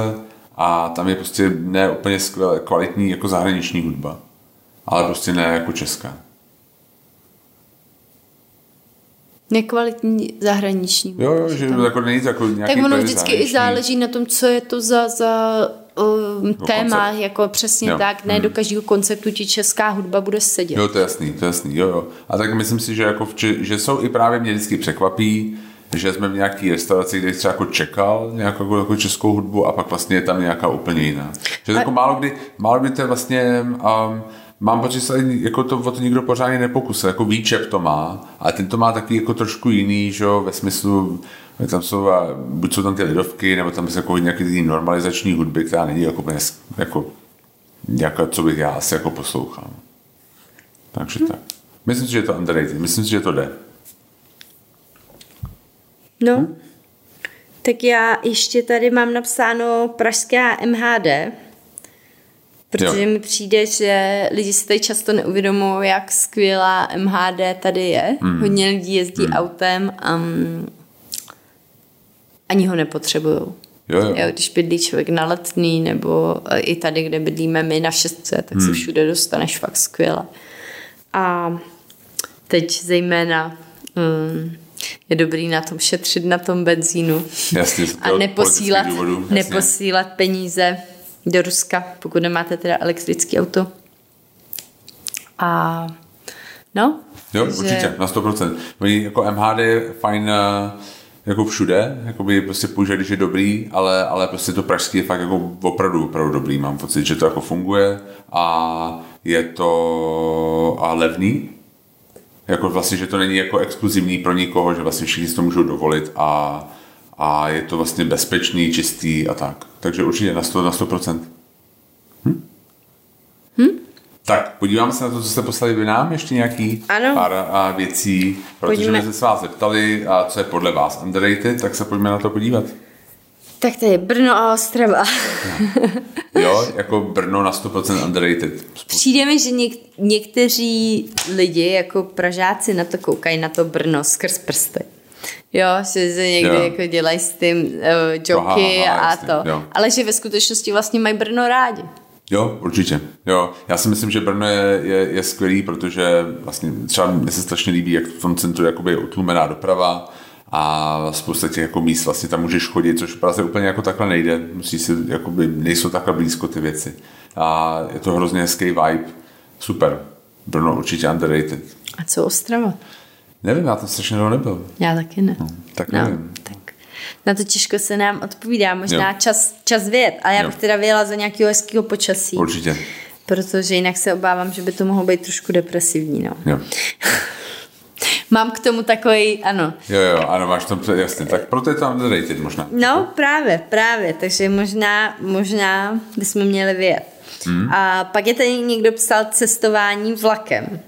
a tam je prostě ne úplně skvěle kvalitní jako zahraniční hudba, ale prostě ne jako česká. Nekvalitní zahraniční hudba. Jo, že tam... jako není jako nějaký... Tak ono vždycky i záleží na tom, co je to za téma, koncept. Jako přesně jo. Tak, ne do každého konceptu ti česká hudba bude sedět. Jo, to je jasný, jo. A tak myslím si, že, jako že jsou i právě mě vždycky překvapí, že jsme v nějaký restauraci, kde třeba jako čekal nějakou jako českou hudbu a pak vlastně je tam nějaká úplně jiná. Že jako málo kdy to je vlastně, mám pocit, že jako to o to nikdo pořádně nepokusil, jako Výčep to má, ale ten to má taky jako trošku jiný, že jo, ve smyslu, tam jsou, buď jsou tam ty lidovky, nebo tam jsou jako nějaký normalizační hudby, která není jako co bych já asi jako poslouchal. Takže tak. Myslím si, že je to underrated, myslím si, že to jde. No, tak já ještě tady mám napsáno pražská MHD, protože mi přijde, že lidi si tady často neuvědomují, jak skvělá MHD tady je. Hodně lidí jezdí autem a ani ho nepotřebujou. Jo, když bydlí člověk na Letný nebo i tady, kde bydlíme my na Šestce, tak se všude dostaneš fakt skvěle. A teď zejména... je dobrý na tom šetřit na tom benzínu. Jasně, a neposílat peníze do Ruska, pokud nemáte teda elektrický auto. A no. Jo, takže... určitě, na 100%. Oni jako MHD je fajn jako všude, jako by prostě používat, když je dobrý, ale prostě to pražský je fakt jako opravdu dobrý, mám pocit, že to jako funguje a je to a levný. Jako vlastně, že to není jako exkluzivní pro nikoho, že vlastně všichni si to můžou dovolit a je to vlastně bezpečný, čistý a tak. Takže určitě na 100%. Tak, podíváme se na to, co jste poslali vy nám, ještě nějaký pár věcí, protože my jsme se vás zeptali, a co je podle vás underrated, tak se pojďme na to podívat. Tak to je Brno a Ostrava. Jo, jako Brno na 100% underrated. Přijde mi, že někteří lidi, jako Pražáci, na to koukají na to Brno skrz prsty. Jo, že se někdy jako dělají s tím joky a jasný, to. Jo. Ale že ve skutečnosti vlastně mají Brno rádi. Jo, určitě. Jo. Já si myslím, že Brno je skvělý, protože vlastně třeba mi se strašně líbí, jak v tom centru je jakoby utlumená doprava, a spousta těch jako míst vlastně tam můžeš chodit, což v Praze úplně jako takhle nejde, musí se, jakoby, nejsou takhle blízko ty věci. A je to hrozně hezký vibe, super. Brno určitě underrated. A co Ostrava? Nevím, já tam strašně dlouho nebyl. Já taky ne. Tak nevím. Tak. Na to těžko se nám odpovídá, možná čas vyjet, ale já bych teda vyjela za nějakého hezkého počasí. Určitě. Protože jinak se obávám, že by to mohlo být trošku depresivní, no. Jo. Mám k tomu takový, ano. Jo, ano, máš to jasně, tak proto je tam underrated možná. No, právě, takže možná bychom měli vyjet. A pak je tady někdo psal cestování vlakem.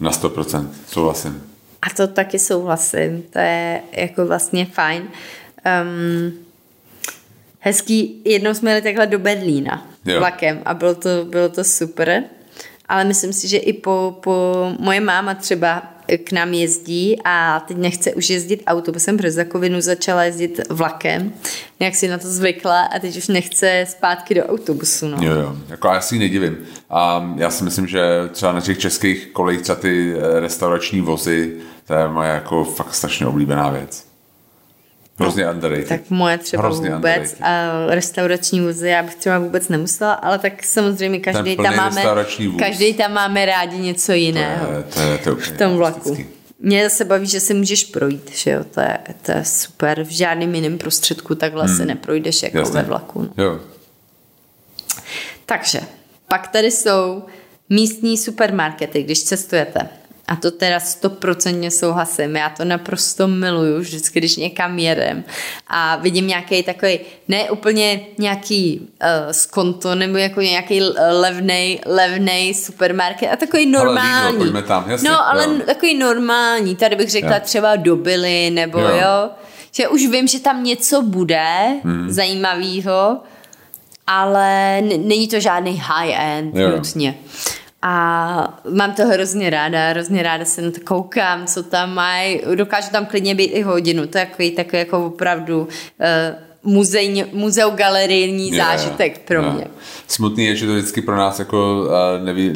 Na 100%, souhlasím. A to taky souhlasím, to je jako vlastně fajn. Hezký, jednou jsme jeli takhle do Berlína vlakem a bylo to super, ale myslím si, že i po moje máma třeba k nám jezdí a teď nechce už jezdit autobusem, protože za covidu začala jezdit vlakem. Nějak si na to zvykla a teď už nechce zpátky do autobusu. No. Jo, jako já si ji nedivím. A já si myslím, že třeba na těch českých kolejích třeba ty restaurační vozy, to je moje jako fakt strašně oblíbená věc. Hrozně underrated. Tak moje třeba hrozně vůbec a restaurační vozy já bych třeba vůbec nemusela, ale tak samozřejmě každý tam máme rádi něco jiného. To je v tom vlaku. Mě zase baví, že se můžeš projít, že jo, to je super. V žádným jiném prostředku takhle se neprojdeš jako ve vlaku. No. Jo. Takže, pak tady jsou místní supermarkety, když cestujete. A to teda 100% souhlasím. Já to naprosto miluju vždycky, když někam jedem. A vidím nějaký takový, ne úplně nějaký skonto, nebo jako nějaký levnej supermarket. A takový normální. Ale Lidl, tam, jasně, takový normální. Tady bych řekla třeba Dobily, nebo jo. Že už vím, že tam něco bude zajímavého, ale není to žádný high-end nutně. A mám to hrozně ráda se na to koukám, co tam mají, dokážu tam klidně být i hodinu, to je takový jako opravdu muzeu galerijní zážitek pro mě. Smutný je, že to vždycky pro nás jako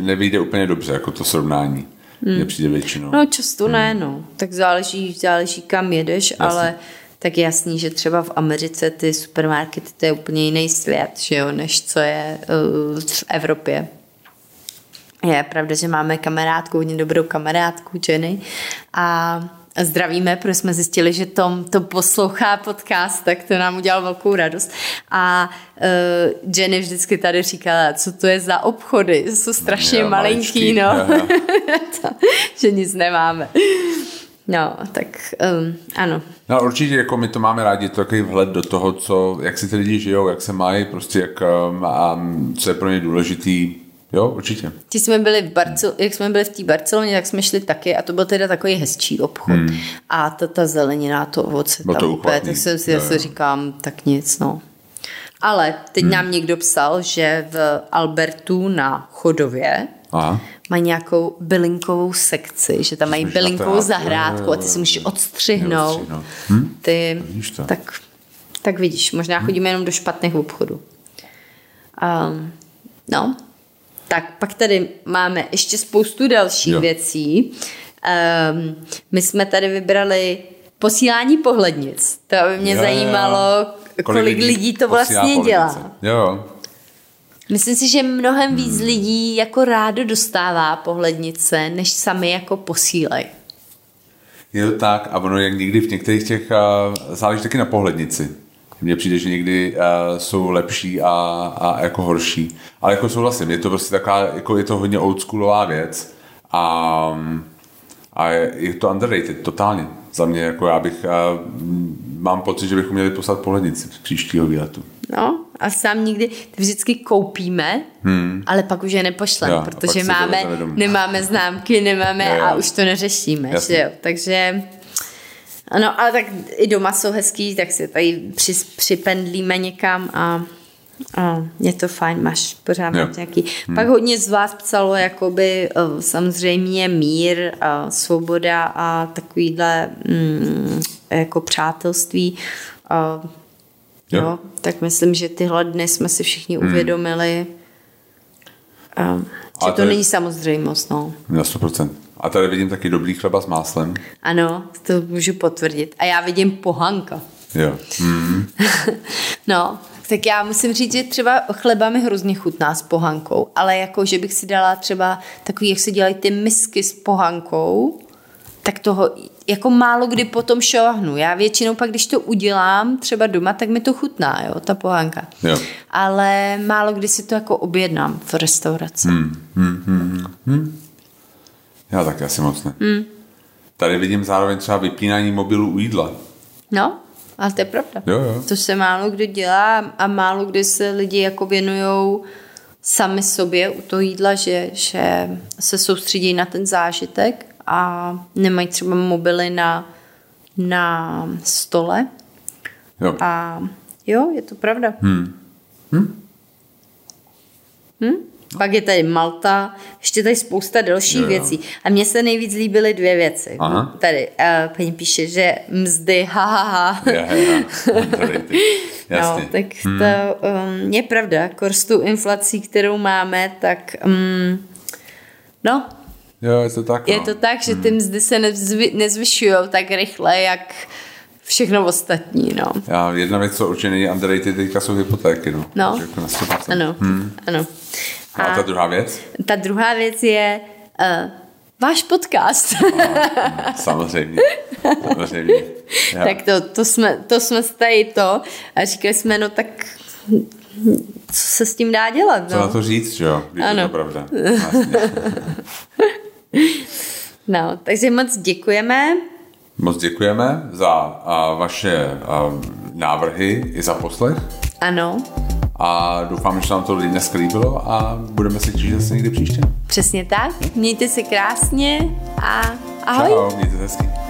nevyjde úplně dobře, jako to srovnání, nepřijde většinou. No často ne, no, tak záleží kam jedeš, jasný. Ale tak jasný, že třeba v Americe ty supermarkety, to je úplně jiný svět, že jo, než co je v Evropě. Je pravda, že máme kamarádku, hodně dobrou kamarádku Jenny a zdravíme, protože jsme zjistili, že Tom to poslouchá podcast, tak to nám udělalo velkou radost. A Jenny vždycky tady říkala, co to je za obchody, jsou strašně malinký. Že nic nemáme. No, tak ano. No určitě, jako my to máme rádi, to takový vhled do toho, jak si ty lidi žijou, jak se mají, prostě co je pro ně důležitý. Jo, určitě. Jak jsme byli v té Barceloně, tak jsme šli taky a to byl teda takový hezčí obchod. A ta zelenina, to ovoce, tak jsem si zase říkám, tak nic, no. Ale teď nám někdo psal, že v Albertu na Chodově mají nějakou bylinkovou sekci, že tam mají bylinkovou zahrádku a ty si musíš odstřihnout. Ty, tak vidíš, možná chodíme jenom do špatných obchodů. No, tak pak tady máme ještě spoustu dalších věcí. My jsme tady vybrali posílání pohlednic. To by mě zajímalo, kolik lidí to vlastně dělá. Jo. Myslím si, že mnohem víc lidí jako rádo dostává pohlednice, než sami jako posílají. Je to tak a ono jak někdy v některých těch záleží taky na pohlednici. Mně přijde, že někdy jsou lepší a jako horší. Ale jako souhlasím, je to prostě taková, jako je to hodně oldschoolová věc a je to underrated, totálně. Za mě, jako já bych, mám pocit, že bychom měli poslat pohlednici z příštího výletu. No a sám nikdy, vždycky koupíme, ale pak už je nepošleme, protože nemáme známky, a už to neřešíme. Že jo? Takže... Ano, ale tak i doma jsou hezký, tak si tady připendlíme někam a je to fajn, máš pořád nějaký. Pak hodně z vás psalo jakoby samozřejmě mír, svoboda a takovýhle jako přátelství. No, tak myslím, že tyhle dny jsme si všichni uvědomili, že to není samozřejmost. No. Na 100%. A tady vidím taky dobrý chleba s máslem. Ano, to můžu potvrdit. A já vidím pohanka. Jo. Mm-hmm. No, tak já musím říct, že třeba chleba mi hrozně chutná s pohankou, ale jako, že bych si dala třeba takový, jak se dělají ty misky s pohankou, tak toho jako málo kdy potom šohnu. Já většinou pak, když to udělám třeba doma, tak mi to chutná, jo, ta pohanka. Jo. Ale málo kdy si to jako objednám v restauraci. Já taky asi moc ne. Tady vidím zároveň třeba vypínání mobilu u jídla. No, ale to je pravda. Jo, jo. To se málo kdo dělá a málo kdy se lidi jako věnujou sami sobě u toho jídla, že se soustředí na ten zážitek a nemají třeba mobily na stole. Jo. A jo, je to pravda. Pak je tady Malta, ještě tady spousta dalších věcí. A mně se nejvíc líbily dvě věci. Aha. Tady paní píše, že mzdy, Jasně. No, tak to je pravda. S tou inflací, kterou máme, tak no. Jo, je to tak, no. Je to tak, že ty mzdy se nezvyšují tak rychle, jak všechno ostatní, no. Já, jedna věc, co určitě není underrated, teďka jsou hypotéky, no. No, ano, ano. A ta druhá věc? Ta druhá věc je váš podcast. Samozřejmě. Samozřejmě. Tak to jsme tady to a říkali jsme, no tak co se s tím dá dělat, no? Co na to říct, jo? Když ano. Je to pravda. Vlastně. No, takže moc děkujeme. Moc děkujeme za vaše návrhy i za poslech. Ano. A doufám, že nám to dneska líbilo a budeme se těšit zase někdy příště. Přesně tak. Mějte se krásně a ahoj. Čau, mějte se hezky.